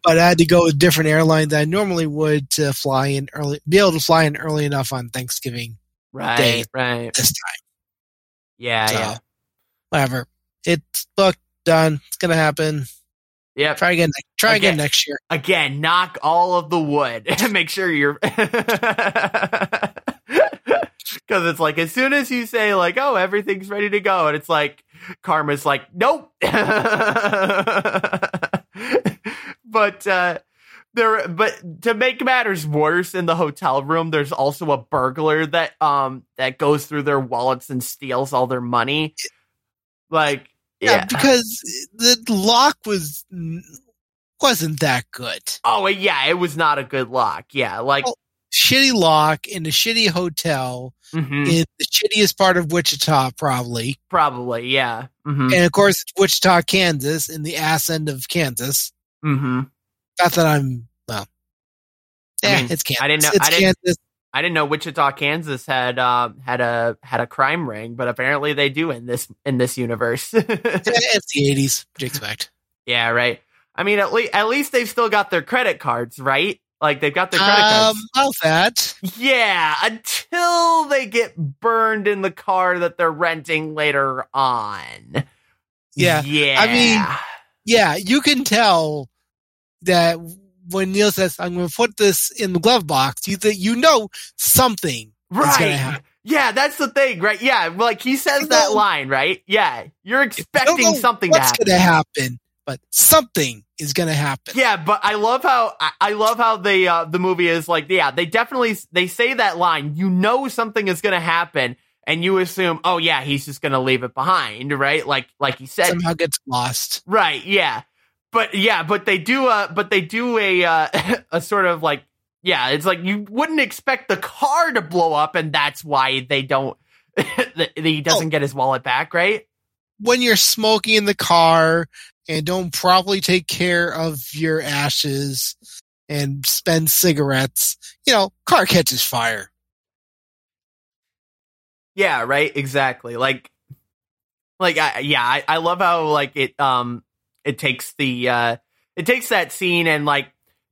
I had to go with a different airline than I normally would to fly in early, be able to fly in early enough on Thanksgiving right, day right. this time. Yeah, so, yeah. Whatever. It's booked. Done. It's gonna happen. Yeah. Try again. Try again, again next year. Again, knock all of the wood. Make sure you're. Because it's like as soon as you say like, "Oh, everything's ready to go," and it's like karma's like, "Nope." But uh, there. But to make matters worse, in the hotel room, there's also a burglar that um that goes through their wallets and steals all their money. Like. Yeah, yeah, because the lock was wasn't that good. Oh yeah, it was not a good lock. Yeah, like well, shitty lock in a shitty hotel mm-hmm. in the shittiest part of Wichita, probably. Probably, yeah. Mm-hmm. And of course, it's Wichita, Kansas, in the ass end of Kansas. Mm-hmm. Not that I'm well. Yeah, I mean, it's Kansas. I didn't know. It's I didn't, Kansas. I didn't know Wichita, Kansas had uh, had a had a crime ring, but apparently they do in this in this universe. It's the eighties, what do you expect? Yeah, right. I mean, at least at least they've still got their credit cards, right? Like they've got their credit um, cards. About that, yeah. Until they get burned in the car that they're renting later on. Yeah, yeah. I mean, yeah. You can tell that. When Neil says, "I'm going to put this in the glove box," you think you know something, right? Yeah, that's the thing, right? Yeah, like he says that line, right? Yeah, you're expecting something to happen. What's going to happen, but something is going to happen. Yeah, but I love how I, I love how the uh, the movie is like, yeah, they definitely they say that line. You know, something is going to happen, and you assume, oh yeah, he's just going to leave it behind, right? Like like he said, somehow gets lost, right? Yeah. But yeah, but they do a, but they do a, uh, a sort of like, yeah, it's like you wouldn't expect the car to blow up, and that's why they don't. He doesn't oh. get his wallet back, right? When you're smoking in the car and don't properly take care of your ashes and spend cigarettes, you know, car catches fire. Yeah, right. Exactly. Like, like I, yeah, I, I love how like it. Um, It takes the uh, it takes that scene and like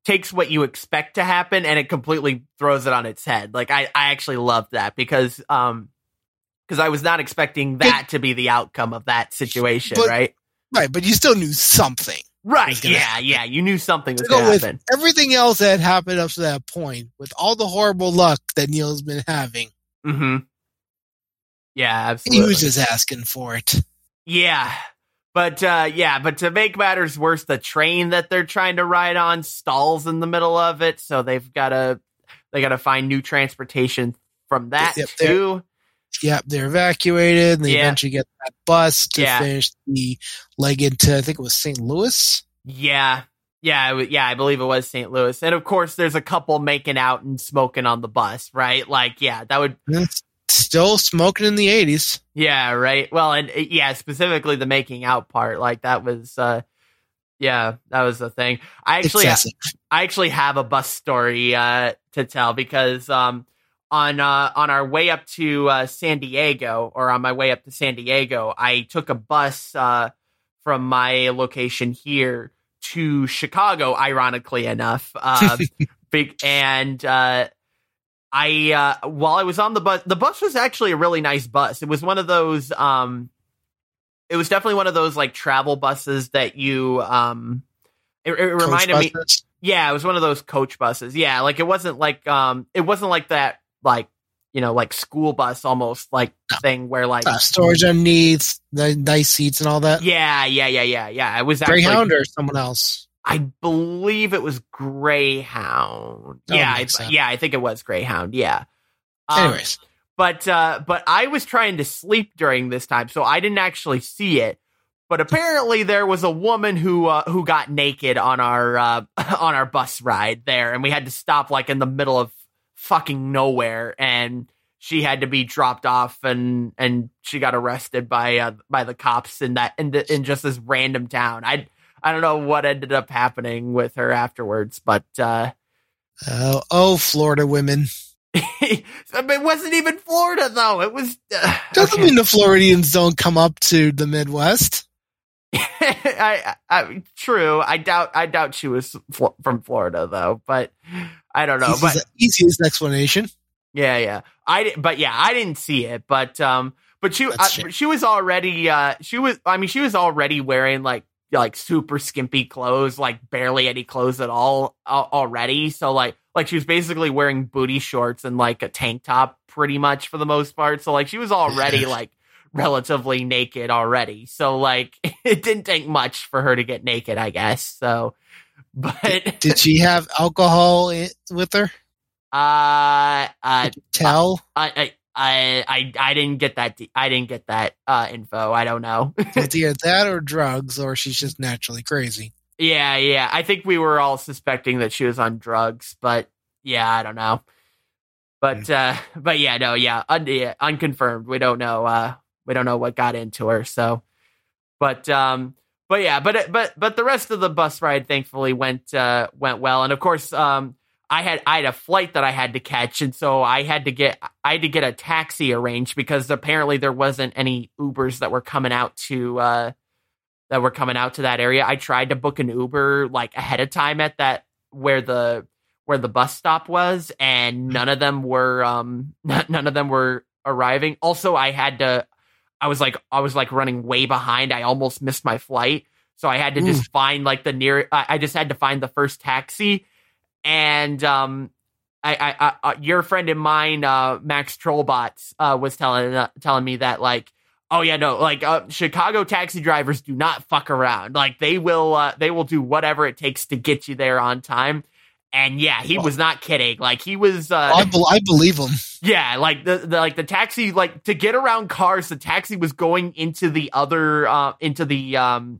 takes what you expect to happen and it completely throws it on its head. Like I, I actually loved that because um because I was not expecting that but, to be the outcome of that situation, but, right? Right, but you still knew something, right? Yeah, happen. yeah, you knew something was going to happen. Everything else that happened up to that point, with all the horrible luck that Neil's been having, mm-hmm. yeah, absolutely, he was just asking for it. Yeah. But, uh, yeah, but to make matters worse, the train that they're trying to ride on stalls in the middle of it. So they've got to they got to find new transportation from that, yep, too. They're, yep, they're evacuated. And they yeah. eventually get that bus to yeah. finish the leg into, I think it was Saint Louis. Yeah, yeah, it, yeah, I believe it was Saint Louis. And, of course, there's a couple making out and smoking on the bus, right? Like, yeah, that would... That's- still smoking in the eighties. Yeah, right. Well, and yeah, specifically the making out part, like that was, uh, yeah, that was the thing. I actually, ha- I actually have a bus story uh, to tell because um, on uh, on our way up to uh, San Diego, or on my way up to San Diego, I took a bus uh, from my location here to Chicago, ironically enough. Uh, big and. Uh, I, uh, while I was on the bus, the bus was actually a really nice bus. It was one of those, um, it was definitely one of those like travel buses that you, um, it, it reminded me. Yeah. It was one of those coach buses. Yeah. Like it wasn't like, um, it wasn't like that, like, you know, like school bus almost like thing where like uh, storage on needs, the nice seats and all that. Yeah. Yeah. Yeah. Yeah. Yeah. It was actually Greyhound or someone else. I believe it was Greyhound. That yeah, I, yeah, I think it was Greyhound. Yeah. Um, Anyways, but uh, but I was trying to sleep during this time, so I didn't actually see it. But apparently, there was a woman who uh, who got naked on our uh, on our bus ride there, and we had to stop like in the middle of fucking nowhere, and she had to be dropped off, and and she got arrested by uh, by the cops in that in, the, in just this random town. I. I don't know what ended up happening with her afterwards, but uh, oh, oh, Florida women! It wasn't even Florida, though. It was uh, doesn't okay. mean the Floridians don't come up to the Midwest. I, I true. I doubt. I doubt she was fl- from Florida, though. But I don't know. This but is the easiest explanation. Yeah, yeah. I but yeah, I didn't see it, but um, but she I, she was already uh, she was. I mean, she was already wearing like. like super skimpy clothes, like barely any clothes at all uh, already. So like, like she was basically wearing booty shorts and like a tank top pretty much for the most part. So like she was already like relatively naked already. So like it didn't take much for her to get naked, I guess. So, but did, did she have alcohol in, with her? Uh, uh, tell I, I, I, I, I didn't get that. De- I didn't get that uh, info. I don't know. It's either that or drugs, or she's just naturally crazy. Yeah, yeah. I think we were all suspecting that she was on drugs, but yeah, I don't know. But mm. uh, but yeah, no, yeah, un- yeah, unconfirmed. We don't know. Uh, we don't know what got into her. So, but um, but yeah, but but but the rest of the bus ride thankfully went uh, went well, and of course um. I had I had a flight that I had to catch, and so I had to get I had to get a taxi arranged because apparently there wasn't any Ubers that were coming out to uh, that were coming out to that area. I tried to book an Uber like ahead of time at that where the where the bus stop was, and none of them were um, none of them were arriving. Also, I had to I was like I was like running way behind. I almost missed my flight, so I had to Ooh. just find like the near. I just had to find the first taxi. And um, I, I, I, your friend and mine, uh, Max Trollbots, uh, was telling uh, telling me that like, oh yeah, no, like uh, Chicago taxi drivers do not fuck around. Like they will, uh, they will do whatever it takes to get you there on time. And yeah, he well, was not kidding. Like he was, uh, I, be- I believe him. Yeah, like the, the like the taxi, like to get around cars, the taxi was going into the other, uh, into the. Um,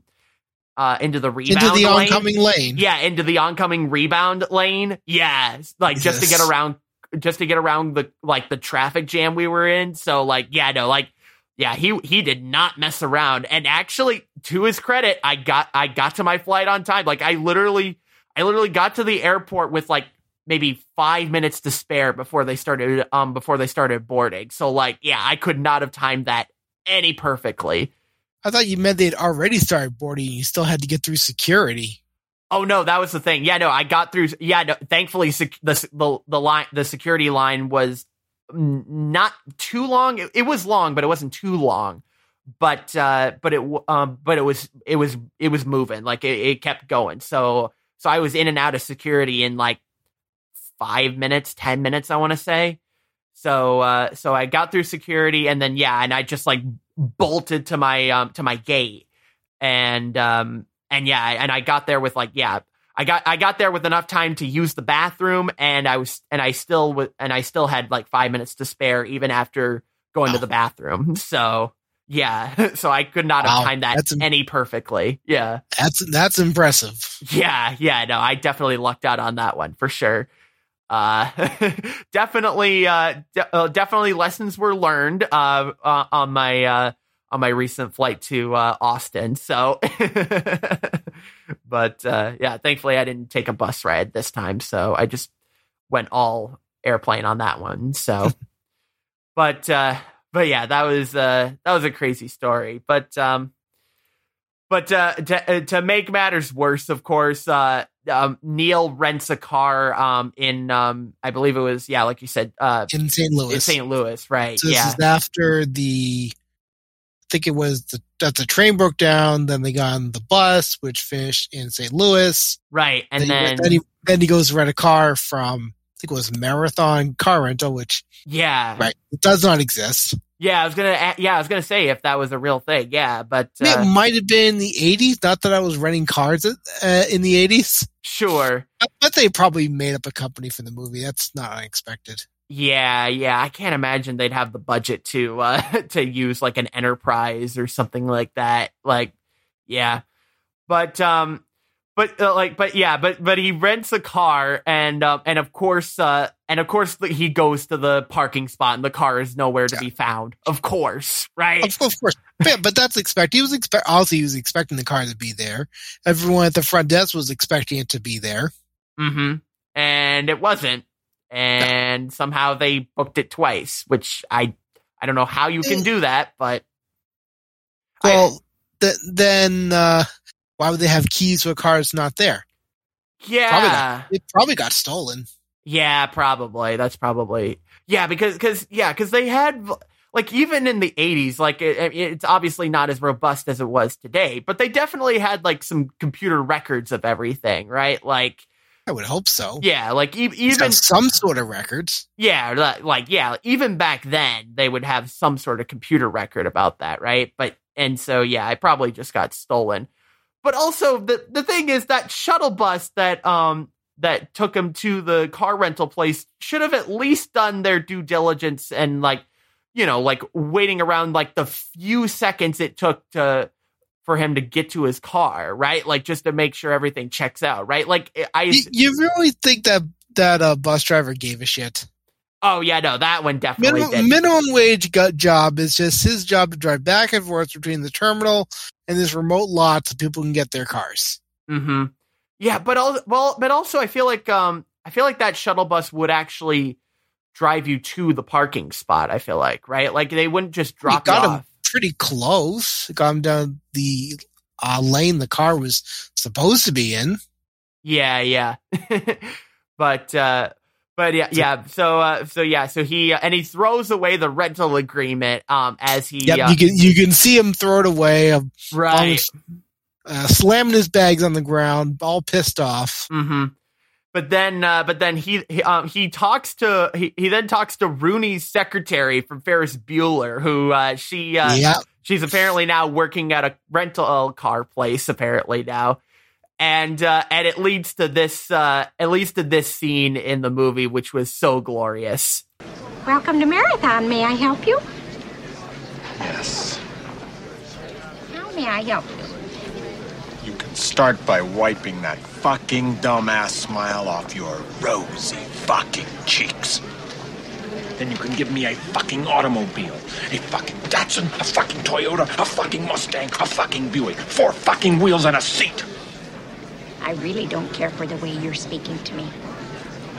Uh, into the rebound into the lane. oncoming lane. Yeah, into the oncoming rebound lane. Yeah, like yes. just to get around, just to get around the like the traffic jam we were in. So like, yeah, no, like, yeah, he he did not mess around. And actually, to his credit, I got I got to my flight on time. Like, I literally, I literally got to the airport with like maybe five minutes to spare before they started um before they started boarding. So like, yeah, I could not have timed that any perfectly. I thought you meant they'd already started boarding. You still had to get through security. Oh no, that was the thing. Yeah, no, I got through. Yeah, no, thankfully sec- the, the the line, the security line was not too long. It, it was long, but it wasn't too long. But uh, but it um, but it was it was it was moving. Like it, it kept going. So so I was in and out of security in like five minutes, ten minutes. I want to say. So uh, so I got through security, and then yeah, and I just like. bolted to my um to my gate and um and yeah and I got there with like yeah I got I got there with enough time to use the bathroom, and I was and I still was and I still had like five minutes to spare even after going wow. to the bathroom. So yeah, so I could not wow. have timed that that's Im- any perfectly. Yeah, that's that's impressive. Yeah, yeah, no, I definitely lucked out on that one for sure. Uh, definitely, uh, de- uh, definitely lessons were learned uh, uh, on my uh, on my recent flight to uh, Austin. So, but uh, yeah, thankfully I didn't take a bus ride this time. So I just went all airplane on that one. So, but uh, but yeah, that was uh, that was a crazy story. But um, but uh, to to make matters worse, of course. Uh, Um, Neil rents a car um, in, um, I believe it was, yeah, like you said, uh, in Saint Louis. In Saint Louis, right? So this yeah. is after the, I think it was the that the train broke down. Then they got on the bus, which finished in Saint Louis, right? And then then he, then he, then he goes to rent a car from, I think it was Marathon Car Rental, which yeah, right, it does not exist. Yeah, I was gonna, yeah, I was gonna say if that was a real thing, yeah, but uh, it might have been in the eighties. Not that I was renting cars uh, in the eighties. Sure, but they probably made up a company for the movie. That's not unexpected. Yeah, yeah, I can't imagine they'd have the budget to uh, to use like an enterprise or something like that. Like, yeah, but um, but uh, like, but yeah, but but he rents a car, and um, and of course, uh. And of course, he goes to the parking spot, and the car is nowhere to yeah. be found. Of course, right? Of, of course, yeah, but that's expected. He was expect. Also, he was expecting the car to be there. Everyone at the front desk was expecting it to be there. Mm-hmm. And it wasn't. And no. somehow they booked it twice, which I, I don't know how you can do that, but. Well, I, th- then uh, why would they have keys to a car that's not there? Yeah, probably not. It probably got stolen. Yeah, probably. That's probably yeah, because because yeah, because they had like even in the eighties, like it, it's obviously not as robust as it was today, but they definitely had like some computer records of everything, right? Like I would hope so. Yeah, like e- even some sort of records. Yeah, like yeah, even back then they would have some sort of computer record about that, right? But and so yeah, it probably just got stolen. But also the the thing is that shuttle bus that um. that took him to the car rental place should have at least done their due diligence and like, you know, like waiting around like the few seconds it took to for him to get to his car. Right. Like just to make sure everything checks out. Right. Like I, you, you really think that that uh, bus driver gave a shit. Oh yeah. No, that one definitely minimum, minimum wage gut job is just his job to drive back and forth between the terminal and this remote lot so people can get their cars. Mm-hmm. Yeah, but also, well, but also I feel like um, I feel like that shuttle bus would actually drive you to the parking spot. I feel like, right? Like they wouldn't just drop you off. Got him pretty close. It got him down the uh, lane the car was supposed to be in. Yeah, yeah. but uh, but yeah, yeah. So uh, so yeah, so he uh, and he throws away the rental agreement um, as he. Yep, uh, you can you can see him throw it away. Um, right. Um, Uh, slamming his bags on the ground, all pissed off. Mm-hmm. But then, uh, but then he he, um, he talks to he, he then talks to Rooney's secretary from Ferris Bueller, who uh, she uh, yeah. she's apparently now working at a rental car place, apparently now, and uh, and it leads to this uh, it leads to this scene in the movie, which was so glorious. Welcome to Marathon. May I help you? Yes. How may I help you? You can start by wiping that fucking dumbass smile off your rosy fucking cheeks. Then you can give me a fucking automobile, a fucking Datsun, a fucking Toyota, a fucking Mustang, a fucking Buick, four fucking wheels and a seat. I really don't care for the way you're speaking to me.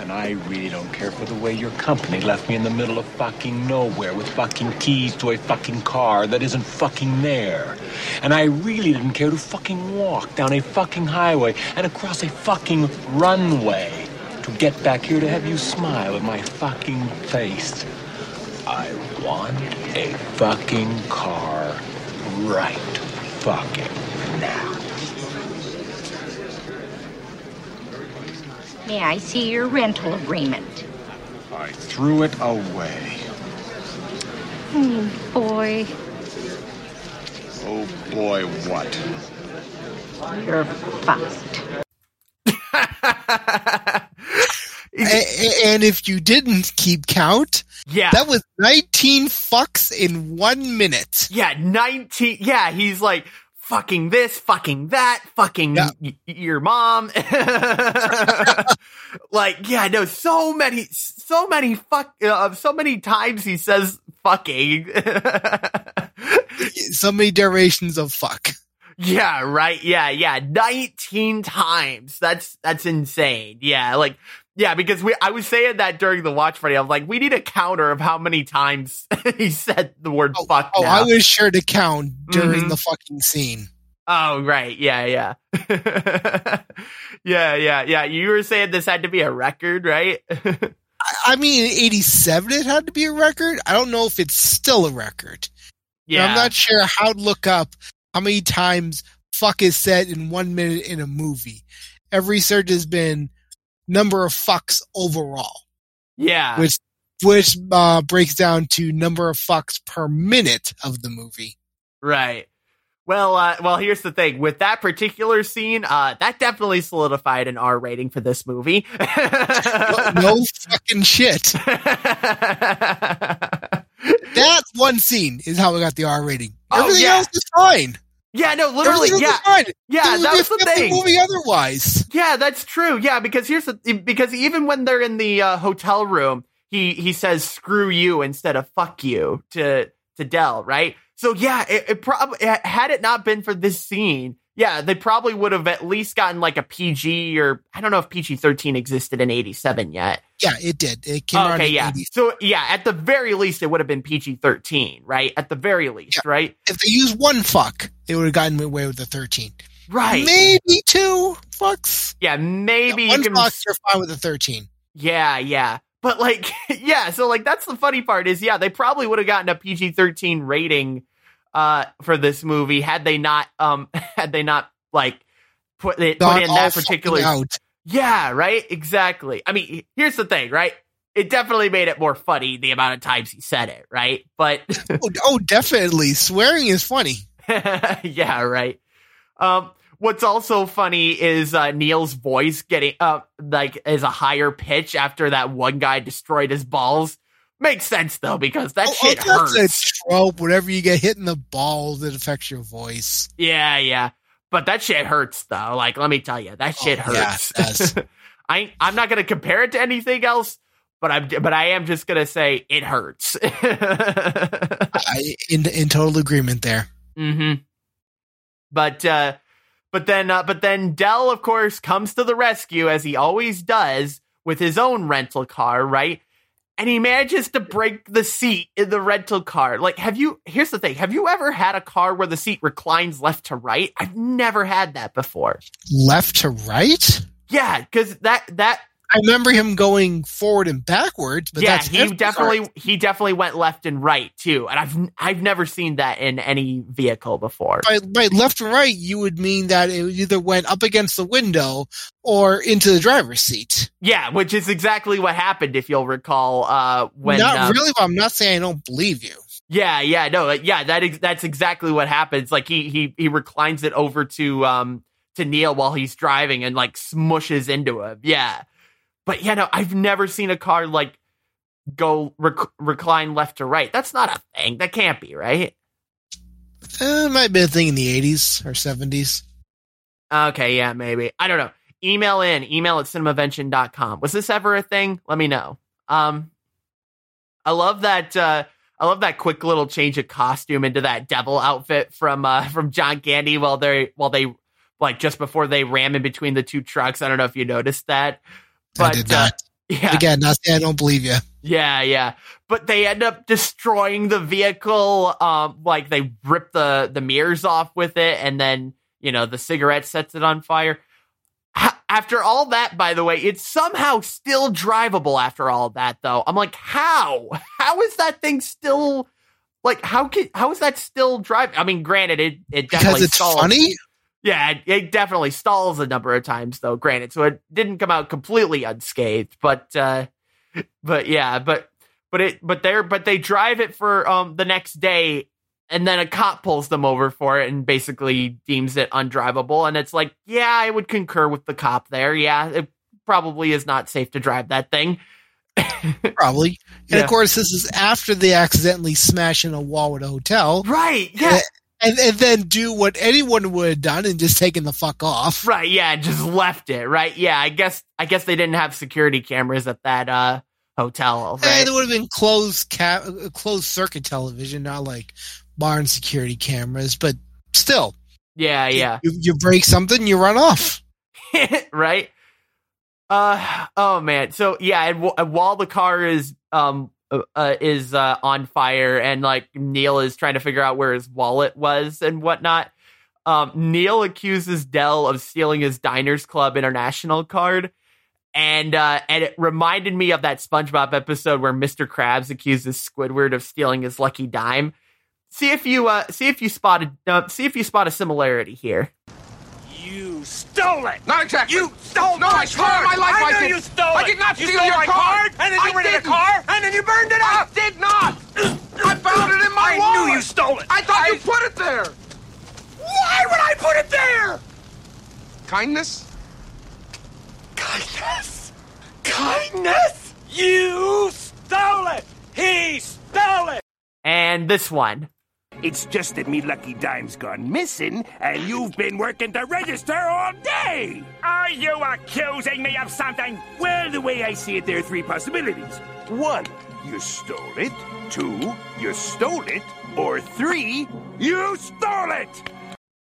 And I really don't care for the way your company left me in the middle of fucking nowhere with fucking keys to a fucking car that isn't fucking there. And I really didn't care to fucking walk down a fucking highway and across a fucking runway to get back here to have you smile at my fucking face. I want a fucking car right fucking now. May I see your rental agreement? I threw it away. Oh, boy. Oh, boy, what? You're fucked. And if you didn't keep count, yeah, that was nineteen fucks in one minute. Yeah, nineteen. Yeah, he's like... fucking this, fucking that, fucking yeah. y- your mom. Like, yeah, no, so many, so many fuck, uh, so many times he says fucking. So many durations of fuck. Yeah, right. Yeah, yeah. nineteen times. That's, that's insane. Yeah. Like, yeah, because we, I was saying that during the watch party. I was like, we need a counter of how many times he said the word oh, fuck. Oh, now. I was sure to count during mm-hmm. the fucking scene. Oh, right. Yeah, yeah. yeah, yeah, yeah. You were saying this had to be a record, right? I mean, in eighty-seven it had to be a record. I don't know if it's still a record. Yeah. I'm not sure how to look up how many times fuck is said in one minute in a movie. Every search has been number of fucks overall. Yeah. Which which uh, breaks down to number of fucks per minute of the movie. Right. Well, uh, well, here's the thing. With that particular scene, uh, that definitely solidified an R rating for this movie. no, no fucking shit. That one scene is how we got the R rating. Everything oh, yeah. else is fine. Yeah, no, literally, yeah, fine. yeah, that was the thing. Movie otherwise, yeah, that's true. Yeah, because here's the, because even when they're in the uh, hotel room, he he says "screw you" instead of "fuck you" to to Del, right? So yeah, it, it probably had it not been for this scene, yeah, they probably would have at least gotten like a P G, or I don't know if P G thirteen existed in eighty-seven yet. Yeah, it did. It came out. Okay, yeah. eighty. So, yeah, at the very least, it would have been P G thirteen, right? At the very least, yeah. right? If they used one fuck, they would have gotten away with the thirteen. Right. Maybe two fucks. Yeah, maybe. Yeah, one you can... fuck, you're fine with the thirteen. Yeah, yeah. But, like, yeah, so, like, that's the funny part is, yeah, they probably would have gotten a P G thirteen rating uh, for this movie had they not, um, had they not, like, put, they, put in that particular... Out. Yeah, right? Exactly. I mean, here's the thing, right? It definitely made it more funny, the amount of times he said it, right? But oh, oh, definitely. Swearing is funny. Yeah, right. Um, what's also funny is uh, Neil's voice getting uh, like is a higher pitch after that one guy destroyed his balls. Makes sense, though, because that oh, shit oh, that's hurts. A trope. Whenever you get hit in the balls, it affects your voice. Yeah, yeah. But that shit hurts, though. Like, let me tell you, that shit oh, hurts. Yeah, it does. I I'm not gonna compare it to anything else, but I'm but I am just gonna say it hurts. I, in in total agreement there. Mm-hmm. But uh, but then uh, but then Del, of course, comes to the rescue as he always does with his own rental car, right? And he manages to break the seat in the rental car. Like, have you, here's the thing. Have you ever had a car where the seat reclines left to right? I've never had that before. Left to right? Yeah, because that, that. I remember him going forward and backwards, but yeah, that's he definitely, he definitely went left and right too. And I've, I've never seen that in any vehicle before. By, by left and right, you would mean that it either went up against the window or into the driver's seat. Yeah, which is exactly what happened, if you'll recall. Uh, when not um, really, but I'm not saying I don't believe you. Yeah, yeah, no, yeah, that is, that's exactly what happens. Like he he he reclines it over to um to Neil while he's driving and like smushes into him. Yeah, but yeah, no, I've never seen a car like go rec- recline left to right. That's not a thing. That can't be right. Uh, it might be a thing in the eighties or seventies. Okay, yeah, maybe. I don't know. Email in, email at cinemavention dot com. Was this ever a thing? Let me know. Um, I love that. Uh, I love that quick little change of costume into that devil outfit from uh, from John Candy while they while they like just before they ram in between the two trucks. I don't know if you noticed that, but I did not. Uh, yeah. Again, not saying I don't believe you. Yeah, yeah, but they end up destroying the vehicle. Um, like they rip the the mirrors off with it, and then you know the cigarette sets it on fire. After all that, by the way, it's somehow still drivable after all that, though. I'm like, how? How is that thing still, like, how can, how is that still driving? I mean, granted, it, it definitely it's stalls. Funny? Yeah, it, it definitely stalls a number of times, though, granted. So it didn't come out completely unscathed, but, uh, but yeah, but, but it, but they're, but they drive it for, um, the next day. And then a cop pulls them over for it and basically deems it undrivable. And it's like, yeah, I would concur with the cop there. Yeah, it probably is not safe to drive that thing. Probably. And yeah. Of course, this is after they accidentally smash in a wall at a hotel. Right, yeah. and, and then do what anyone would have done and just taken the fuck off. Right. Yeah. Just left it. Right. Yeah. I guess, I guess they didn't have security cameras at that, uh, hotel. Right? And it would have been closed cap, closed circuit television, not like barn security cameras, but still. Yeah. Yeah. You, you break something, you run off. Right. Uh, oh man. So yeah. And w- while the car is, um, Uh, is uh, on fire, and like Neil is trying to figure out where his wallet was and whatnot. Um, Neil accuses Dell of stealing his Diners Club International card, and uh, and it reminded me of that SpongeBob episode where Mister Krabs accuses Squidward of stealing his lucky dime. See if you uh, see if you spotted uh, see if you spot a similarity here. You stole it! Not exactly. You stole no, my I card! My life, I knew I you stole it! I did not you steal your card! And then you I were didn't. in a car! And then you burned it up! I did not! I found it in my I wallet! I knew you stole it! I thought I... you put it there! Why would I put it there? Kindness? Kindness? Kindness? You stole it! He stole it! And this one. It's just that me lucky dime's gone missing, and you've been working the register all day! Are you accusing me of something? Well, the way I see it, there are three possibilities. One, you stole it. Two, you stole it. Or three, you stole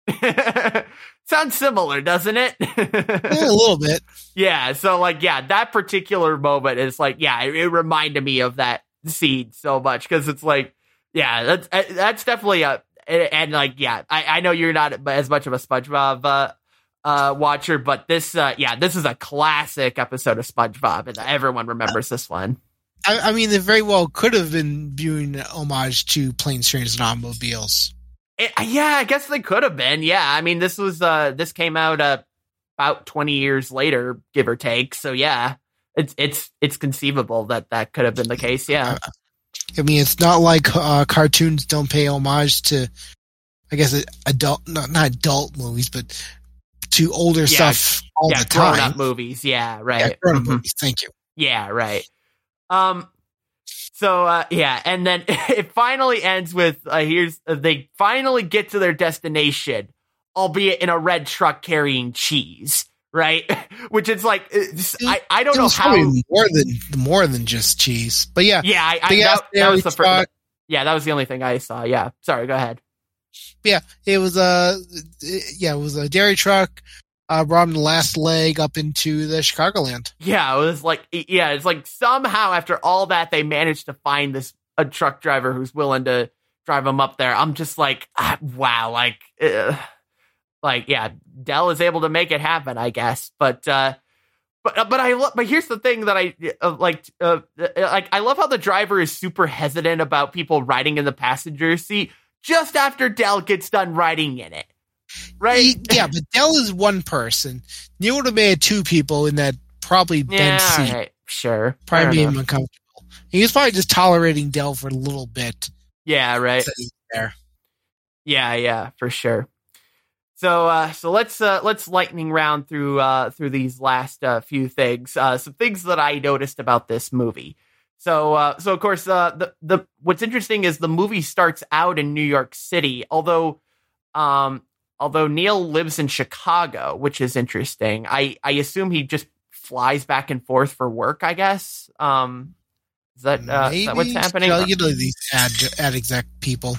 it! Sounds similar, doesn't it? Yeah, a little bit. Yeah, so, like, yeah, that particular moment is, like, yeah, it, it reminded me of that scene so much, because it's, like, yeah, that's that's definitely a and like yeah, I, I know you're not as much of a SpongeBob uh, uh, watcher, but this uh, yeah, this is a classic episode of SpongeBob, and everyone remembers this one. I, I mean, they very well could have been viewing an homage to Planes, Trains, and Automobiles. It, yeah, I guess they could have been. Yeah, I mean, this was uh, this came out uh, about twenty years later, give or take. So yeah, it's it's it's conceivable that that could have been the case. Yeah. Uh, I mean, it's not like uh, cartoons don't pay homage to, I guess, adult, not, not adult movies, but to older yeah, stuff all yeah, the time. Grown-up movies, yeah, right. Yeah, grown-up mm-hmm. movies, thank you. Yeah, right. Um. So, uh, yeah, and then it finally ends with, uh, here's, uh, they finally get to their destination, albeit in a red truck carrying cheese, right? Which is like, it, I, I don't it know was how more than more than just cheese, but yeah, yeah, I, I, that, that was the first, yeah, that was the only thing I saw. Yeah, sorry, go ahead. Yeah, it was a yeah, it was a dairy truck. Uh, brought him the last leg up into the Chicagoland. Yeah, it was like yeah, it's like somehow after all that they managed to find this a truck driver who's willing to drive him up there. I'm just like, ah, wow, like. Ugh. Like, yeah, Dell is able to make it happen, I guess. But, uh, but, but I love, but here's the thing that I uh, like, uh, like, I love how the driver is super hesitant about people riding in the passenger seat just after Dell gets done riding in it. Right. He, yeah. But Dell is one person. Neil would have made two people in that probably bent yeah, seat. Right, sure. Probably being uncomfortable. He was probably just tolerating Dell for a little bit. Yeah. Right. There. Yeah. Yeah, for sure. So, uh, so let's uh, let's lightning round through uh, through these last uh, few things. Uh, some things that I noticed about this movie. So, uh, so of course, uh, the the what's interesting is the movie starts out in New York City, although um, although Neil lives in Chicago, which is interesting. I, I assume he just flies back and forth for work. I guess um, is that uh, is that what's happening? You know these ad, ad exec people.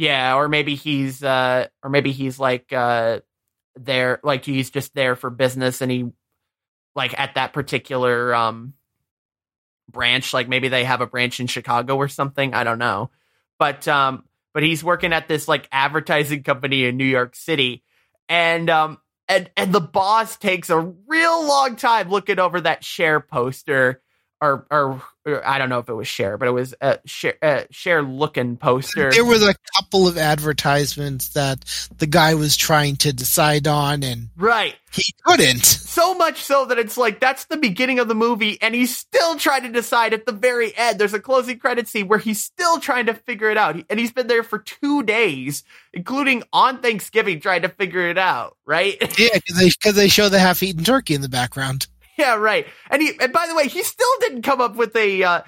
Yeah, or maybe he's, uh, or maybe he's like uh, there, like he's just there for business, and he, like at that particular um, branch, like maybe they have a branch in Chicago or something. I don't know, but um, but he's working at this like advertising company in New York City, and um, and and the boss takes a real long time looking over that Cher poster. Or, or, or I don't know if it was Cher, but it was a Cher, a Cher looking poster. There was a couple of advertisements that the guy was trying to decide on, and right, he couldn't. So much so that it's like that's the beginning of the movie, and he's still trying to decide at the very end. There's a closing credits scene where he's still trying to figure it out, and he's been there for two days, including on Thanksgiving, trying to figure it out. Right? Yeah, because they, 'cause they show the half-eaten turkey in the background. Yeah, right. And he, and by the way, he still didn't come up with a, uh,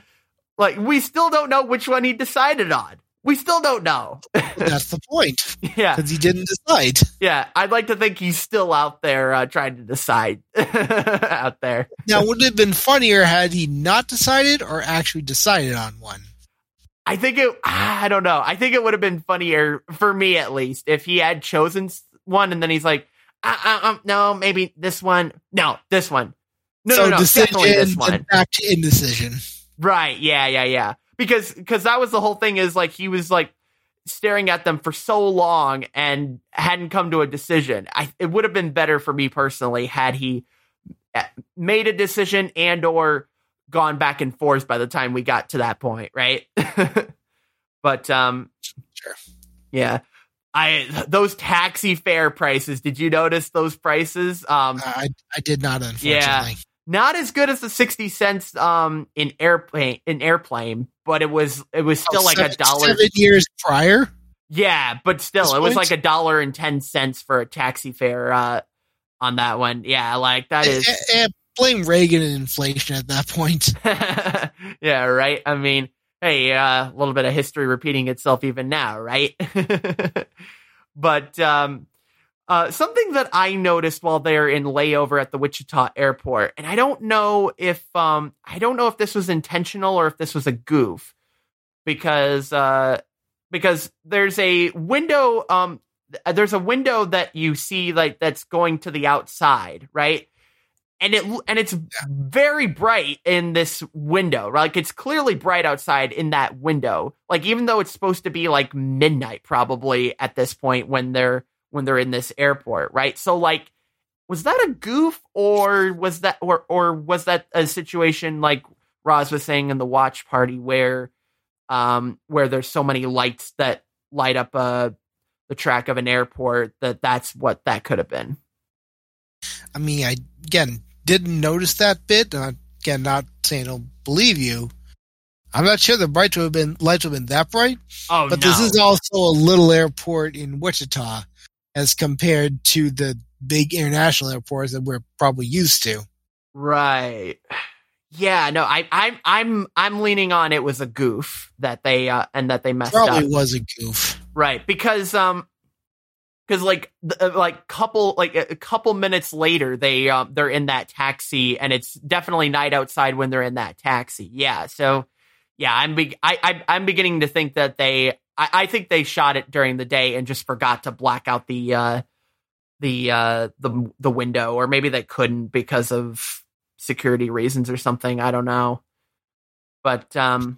like, we still don't know which one he decided on, We still don't know. That's the point. Yeah. Because he didn't decide. Yeah. I'd like to think he's still out there uh, trying to decide out there. Now, would it have been funnier had he not decided or actually decided on one? I think it, I don't know. I think it would have been funnier, for me at least, if he had chosen one and then he's like, uh, uh, um, no, maybe this one. No, this one. No, so no, no, definitely this one. Back to indecision. Right. Yeah, yeah, yeah. Because because that was the whole thing, is like he was like staring at them for so long and hadn't come to a decision. I, it would have been better for me personally had he made a decision and or gone back and forth by the time we got to that point. Right. But um, sure. Yeah, I those taxi fare prices. Did you notice those prices? Um, I, I did not, unfortunately. Yeah. Not as good as the sixty cents um, in airplane in airplane, but it was it was still oh, like seven, a dollar. Seven years prior? Yeah, but still, it was like a dollar and ten cents for a taxi fare uh, on that one. Yeah, like that is. I, I, I blame Reagan and inflation at that point. Yeah, right. I mean, hey, uh, a little bit of history repeating itself even now, right? But. Um, Uh, something that I noticed while they're in layover at the Wichita airport, and I don't know if um, I don't know if this was intentional or if this was a goof, because uh, because there's a window um, there's a window that you see like that's going to the outside, right? And it and it's very bright in this window, right? Like it's clearly bright outside in that window, like even though it's supposed to be like midnight probably at this point when they're. when they're in this airport, right? So like, was that a goof or was that, or, or was that a situation like Roz was saying in the watch party where, um, where there's so many lights that light up, uh, the track of an airport that that's what that could have been. I mean, I, again, didn't notice that bit. Uh, again, not saying I don't believe you. I'm not sure the bright would have been, lights would have been that bright, oh, but no. This is also a little airport in Wichita, as compared to the big international airports that we're probably used to. Right. Yeah, no, I, I'm, I'm, I'm leaning on it was a goof that they, uh, and that they messed probably up. Probably was a goof. Right. Because, um, cause like, th- like couple, like a couple minutes later, they, um, they're in that taxi and it's definitely night outside when they're in that taxi. Yeah. So yeah, I'm, be- I, I, I'm beginning to think that they, I think they shot it during the day and just forgot to black out the uh, the uh, the the window, or maybe they couldn't because of security reasons or something. I don't know. But um,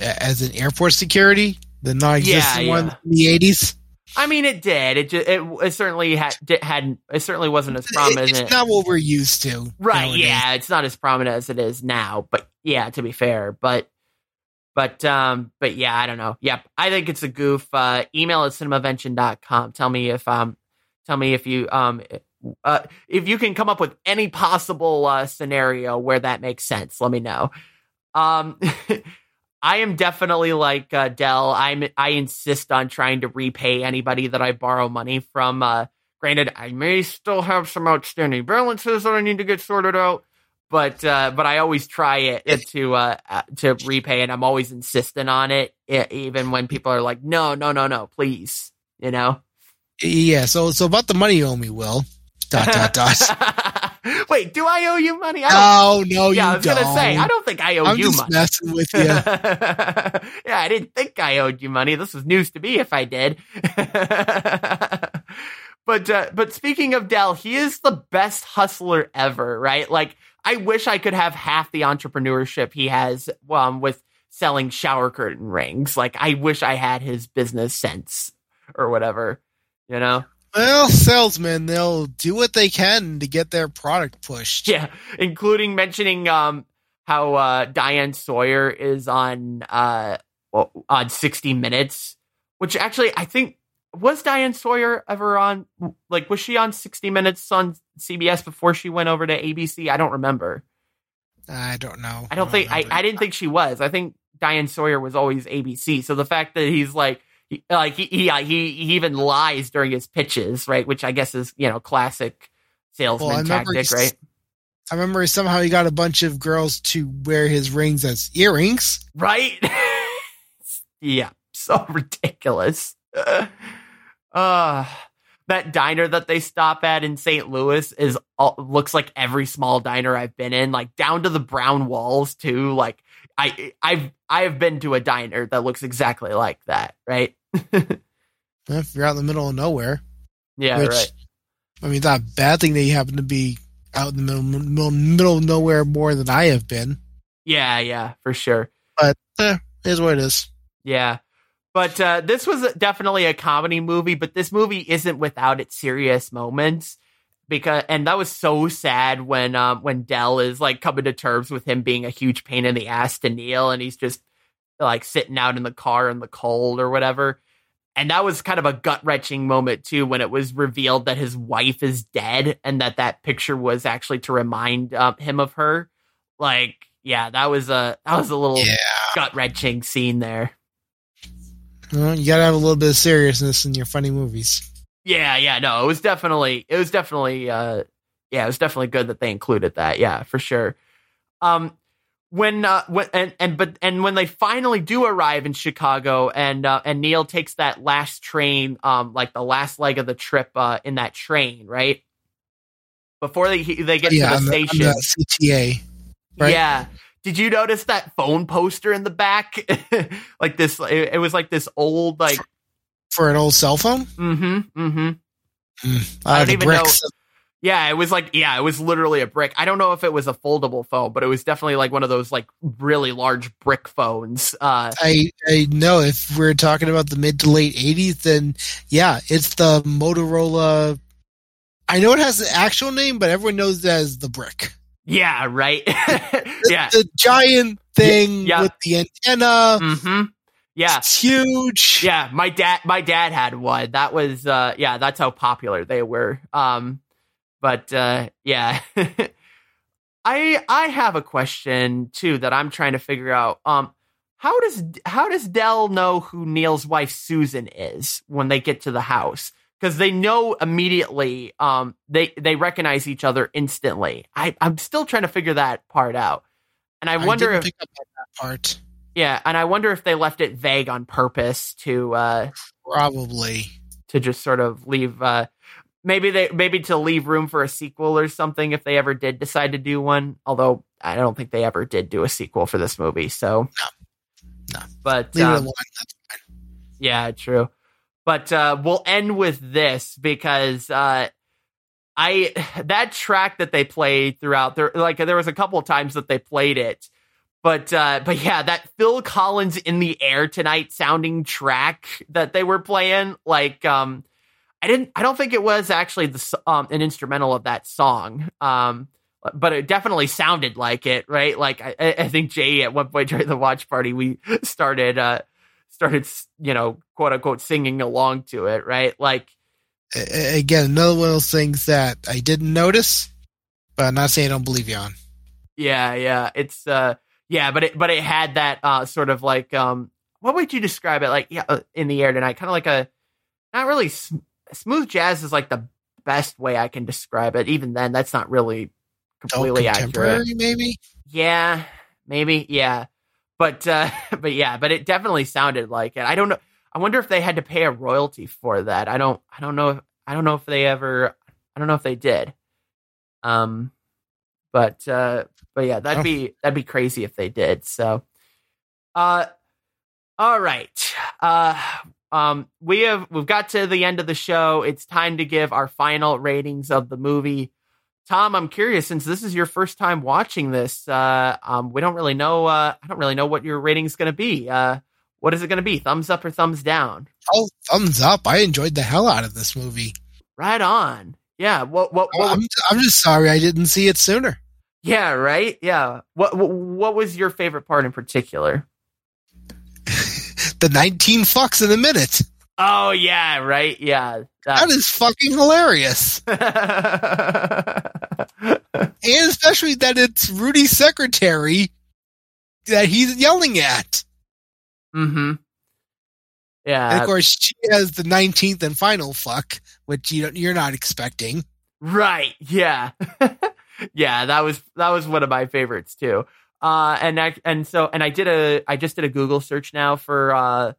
as an airport security, the non-existent yeah, yeah. one in the eighties. I mean, it did. It just, it, it certainly had had it certainly wasn't as prominent. It's as it, not what we're used to, right? Nowadays. Yeah, it's not as prominent as it is now. But yeah, to be fair, but. But, um, but yeah, I don't know. Yep. I think it's a goof. Uh, email at cinemavention dot com. Tell me if, um, tell me if you, um, uh, if you can come up with any possible, uh, scenario where that makes sense. Let me know. Um, I am definitely like, uh, Dell. I'm, I insist on trying to repay anybody that I borrow money from. Uh, granted, I may still have some outstanding balances that I need to get sorted out. But uh, but I always try it, it to uh, to repay, and I'm always insistent on it, it, even when people are like, no, no, no, no, please, you know? Yeah, so so about the money you owe me, Will. Dot, dot, dot. Wait, do I owe you money? Oh, no, no, yeah, you I was don't. Gonna say, I don't think I owe I'm you just money. Messing with you. Yeah, I didn't think I owed you money. This was news to me if I did. But uh, but speaking of Dell, he is the best hustler ever, right? Like, I wish I could have half the entrepreneurship he has um, with selling shower curtain rings. Like, I wish I had his business sense or whatever, you know? Well, salesmen, they'll do what they can to get their product pushed. Yeah, including mentioning um, how uh, Diane Sawyer is on uh, on sixty minutes, which actually I think, was Diane Sawyer ever on, like, was she on sixty minutes on C B S before she went over to A B C? I don't remember. I don't know. I don't, I don't think, I, I didn't think she was. I think Diane Sawyer was always A B C. So the fact that he's like, he, like he, he, he, he even lies during his pitches, right? Which I guess is, you know, classic salesman well, tactic, he, right? I remember somehow he got a bunch of girls to wear his rings as earrings. Right? Yeah. so ridiculous. Uh, that diner that they stop at in Saint Louis is all, looks like every small diner I've been in, like down to the brown walls too. Like I, I've, I have been to a diner that looks exactly like that. Right. If you're out in the middle of nowhere. Yeah. Which, right. I mean, it's not a bad thing that you happen to be out in the middle, middle of nowhere more than I have been. Yeah. Yeah, for sure. But eh, it is what it is. Yeah. But uh, this was definitely a comedy movie, but this movie isn't without its serious moments. Because, and that was so sad when um, when Del is like coming to terms with him being a huge pain in the ass to Neil, and he's just like sitting out in the car in the cold or whatever. And that was kind of a gut-wrenching moment too, when it was revealed that his wife is dead and that that picture was actually to remind uh, him of her. Like, yeah, that was a that was a little yeah. gut-wrenching scene there. Well, you gotta have a little bit of seriousness in your funny movies. Yeah, yeah, no, it was definitely, it was definitely, uh, yeah, it was definitely good that they included that. Yeah, for sure. Um, when, uh, when, and, and, but, and when they finally do arrive in Chicago, and, uh, and Neil takes that last train, um, like the last leg of the trip, uh, in that train, right? Before they they get yeah, to the I'm station, the, I'm the C T A, right? Yeah. Did you notice that phone poster in the back? Like this, it, it was like this old, like for, for an old cell phone. Mm-hmm. Mm-hmm. Mm, I don't even bricks. know. Yeah, it was like, yeah, it was literally a brick. I don't know if it was a foldable phone, but it was definitely like one of those like really large brick phones. Uh, I, I know if we're talking about the mid to late eighties, then yeah, it's the Motorola. I know it has an actual name, but everyone knows it as the brick. Yeah, right. Yeah, the, the giant thing yeah. with the antenna. Mm-hmm. Yeah, it's huge. Yeah, my dad, my dad had one. That was, uh, yeah, that's how popular they were. Um, but uh, yeah, I I have a question too that I'm trying to figure out. Um, how does how does Del know who Neil's wife Susan is when they get to the house? Because they know immediately, um, they they recognize each other instantly. I, I'm still trying to figure that part out, and I wonder I didn't if pick up on that part. Yeah, and I wonder if they left it vague on purpose to uh, probably to just sort of leave. Uh, maybe they maybe to leave room for a sequel or something if they ever did decide to do one. Although I don't think they ever did do a sequel for this movie. So no, no. But leave um, it alone. That's fine. Yeah, true. But uh, we'll end with this because uh, I that track that they played throughout there, like there was a couple of times that they played it, but uh, but yeah, that Phil Collins "In the Air Tonight" sounding track that they were playing, like um, I didn't, I don't think it was actually the, um, an instrumental of that song, um, but it definitely sounded like it, right? Like I, I think Jay at one point during the watch party we started. Uh, started, you know, quote unquote, singing along to it, right? Like, again, another one of those things that I didn't notice, but I'm not saying I don't believe you on. Yeah, yeah, it's, uh, yeah, but it, but it had that uh, sort of like, um, what would you describe it like? Yeah, uh, in the air tonight, kind of like a, not really sm- smooth jazz is like the best way I can describe it. Even then, that's not really completely oh, contemporary, accurate. Maybe. Yeah, maybe, yeah. But uh, but yeah, but it definitely sounded like it. I don't know. I wonder if they had to pay a royalty for that. I don't. I don't know. If, I don't know if they ever. I don't know if they did. Um, but uh, but yeah, that'd be that'd be crazy if they did. So, uh, all right. Uh, um, we have we've got to the end of the show. It's time to give our final ratings of the movie. Tom, I'm curious, since this is your first time watching this, uh, um, we don't really know. Uh, I don't really know what your rating is going to be. Uh, what is it going to be? Thumbs up or thumbs down? Oh, thumbs up! I enjoyed the hell out of this movie. Right on. Yeah. What? What? what I'm, I'm just sorry I didn't see it sooner. Yeah. Right. Yeah. What? What, what was your favorite part in particular? The nineteen fucks in a minute. Oh yeah. Right. Yeah. That is fucking hilarious. And especially that it's Rudy's secretary that he's yelling at. Mm-hmm. Yeah. And of course, she has the nineteenth and final fuck, which you don't, you're not expecting. Right. Yeah. Yeah. That was, that was one of my favorites too. Uh, and I, and so, and I did a, I just did a Google search now for, uh,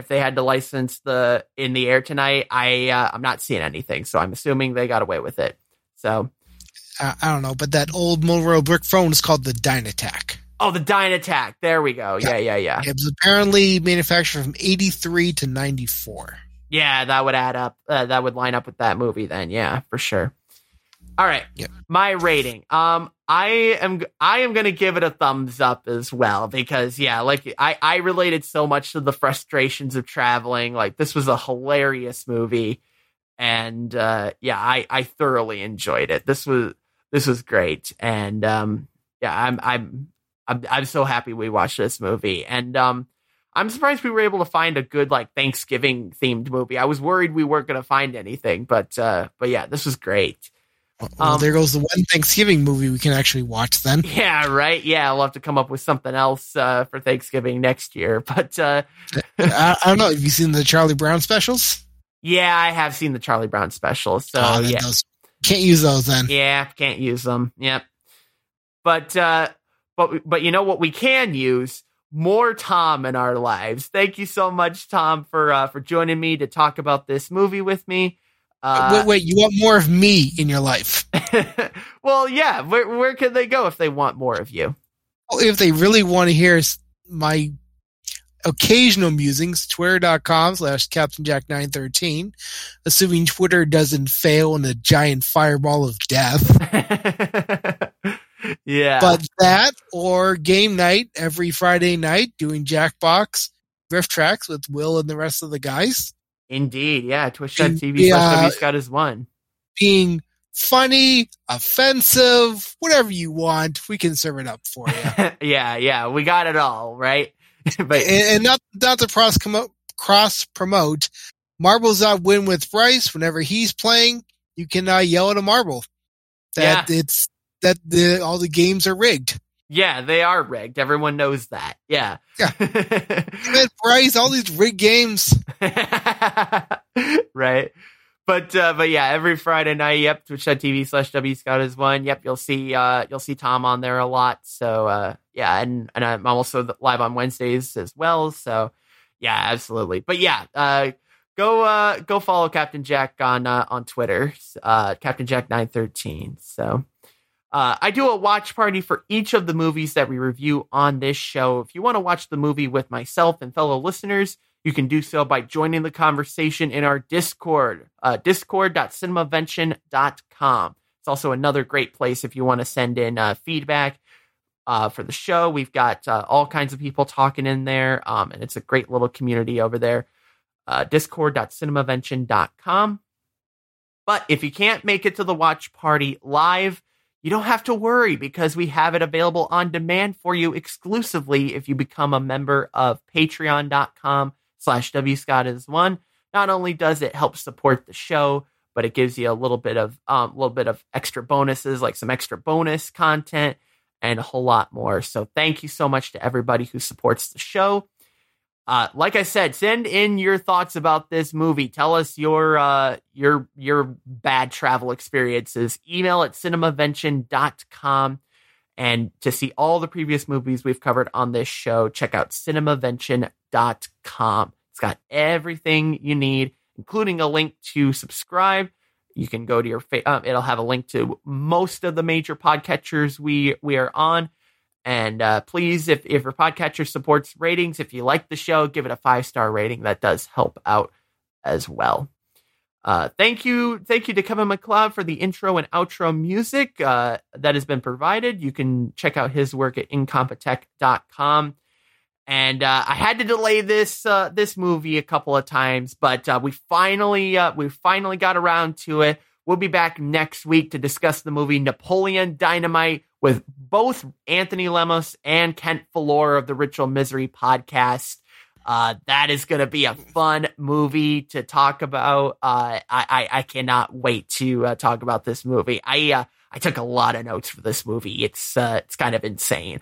if they had to license the In the Air Tonight, I uh, I'm not seeing anything, so I'm assuming they got away with it. So I, I don't know, but that old Motorola brick phone is called the DynaTAC. Oh, the DynaTAC. There we go. Yeah, yeah, yeah. yeah. It was apparently manufactured from eighty-three to ninety-four. Yeah, that would add up. Uh, that would line up with that movie then. Yeah, for sure. All right. Yep. My rating. Um, I am I am going to give it a thumbs up as well, because, yeah, like I, I related so much to the frustrations of traveling. Like, this was a hilarious movie. And uh, yeah, I, I thoroughly enjoyed it. This was this was great. And um, yeah, I'm I'm I'm I'm so happy we watched this movie. And um, I'm surprised we were able to find a good, like, Thanksgiving themed movie. I was worried we weren't going to find anything, but uh, but yeah, this was great. Well, um, there goes the one Thanksgiving movie we can actually watch then. Yeah, right. Yeah, I'll have to come up with something else uh, for Thanksgiving next year. But uh, I, I don't know. Have you seen the Charlie Brown specials? Yeah, I have seen the Charlie Brown specials. So oh, yeah, those, can't use those then. Yeah, can't use them. Yep. But uh, but but you know what we can use? More Tom in our lives. Thank you so much, Tom, for uh, for joining me to talk about this movie with me. Uh, wait, wait, you want more of me in your life? Well, yeah. Where, where can they go if they want more of you? If they really want to hear my occasional musings, twitter.com slash Captain Jack Nine Thirteen, assuming Twitter doesn't fail in a giant fireball of death. Yeah. But that, or game night every Friday night, doing Jackbox Rift Tracks with Will and the rest of the guys. Indeed, yeah. Twitch dot t v uh, Wscottis one. Being funny, offensive, whatever you want, we can serve it up for you. yeah, yeah, we got it all, right? but and, and not not to cross cross promote. Marbles dot win with Bryce. Whenever he's playing, you can uh, yell at a marble that yeah. it's that the, all the games are rigged. Yeah, they are rigged. Everyone knows that. Yeah. Yeah. Man, Bryce, all these rigged games. Right. But uh, but yeah, every Friday night, yep, twitch.tv slash Wscottis1. Yep, you'll see uh, you'll see Tom on there a lot. So uh, yeah, and, and I'm also live on Wednesdays as well. So yeah, absolutely. But yeah, uh, go uh, go follow Captain Jack on uh, on Twitter, uh, Captain Jack Nine Thirteen. So. Uh, I do a watch party for each of the movies that we review on this show. If you want to watch the movie with myself and fellow listeners, you can do so by joining the conversation in our Discord, uh, discord dot cinemavention dot com. It's also another great place if you want to send in uh, feedback uh, for the show. We've got uh, all kinds of people talking in there, um, and it's a great little community over there, uh, discord dot cinemavention dot com. But if you can't make it to the watch party live, you don't have to worry, because we have it available on demand for you exclusively if you become a member of patreon.com slash Wscottis1. Not only does it help support the show, but it gives you a little bit of a um, little bit of extra bonuses, like some extra bonus content and a whole lot more. So thank you so much to everybody who supports the show. Uh, like I said, send in your thoughts about this movie. Tell us your uh, your your bad travel experiences. Email at cinemavention dot com. And to see all the previous movies we've covered on this show, check out cinemavention dot com. It's got everything you need, including a link to subscribe. You can go to your fa- um, it'll have a link to most of the major podcatchers we we are on. And uh, please, if, if your podcatcher supports ratings, if you like the show, give it a five-star rating. That does help out as well. Uh, thank you. Thank you to Kevin MacLeod for the intro and outro music uh, that has been provided. You can check out his work at incompetech dot com. And uh, I had to delay this uh, this movie a couple of times, but uh, we finally uh, we finally got around to it. We'll be back next week to discuss the movie Napoleon Dynamite with both Anthony Lemos and Kent Fallor of the Ritual Misery podcast. Uh, that is going to be a fun movie to talk about. Uh, I, I, I cannot wait to uh, talk about this movie. I uh, I took a lot of notes for this movie. It's uh, it's kind of insane.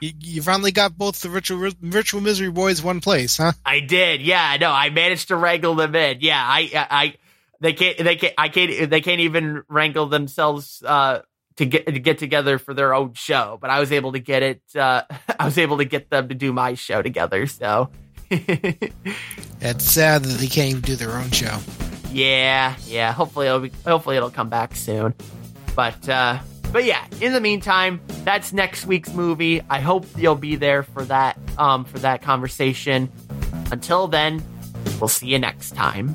you, you finally got both the Ritual Ritual Misery boys one place, huh? I did. Yeah, no, I managed to wrangle them in. Yeah, I I they can't they can't I can't they can't even wrangle themselves. Uh, to get to get together for their own show, but I was able to get it. Uh, I was able to get them to do my show together. So It's sad that they can't even do their own show. Yeah, yeah. Hopefully it'll be, hopefully it'll come back soon. But uh, but yeah. In the meantime, that's next week's movie. I hope you'll be there for that um, for that conversation. Until then, we'll see you next time.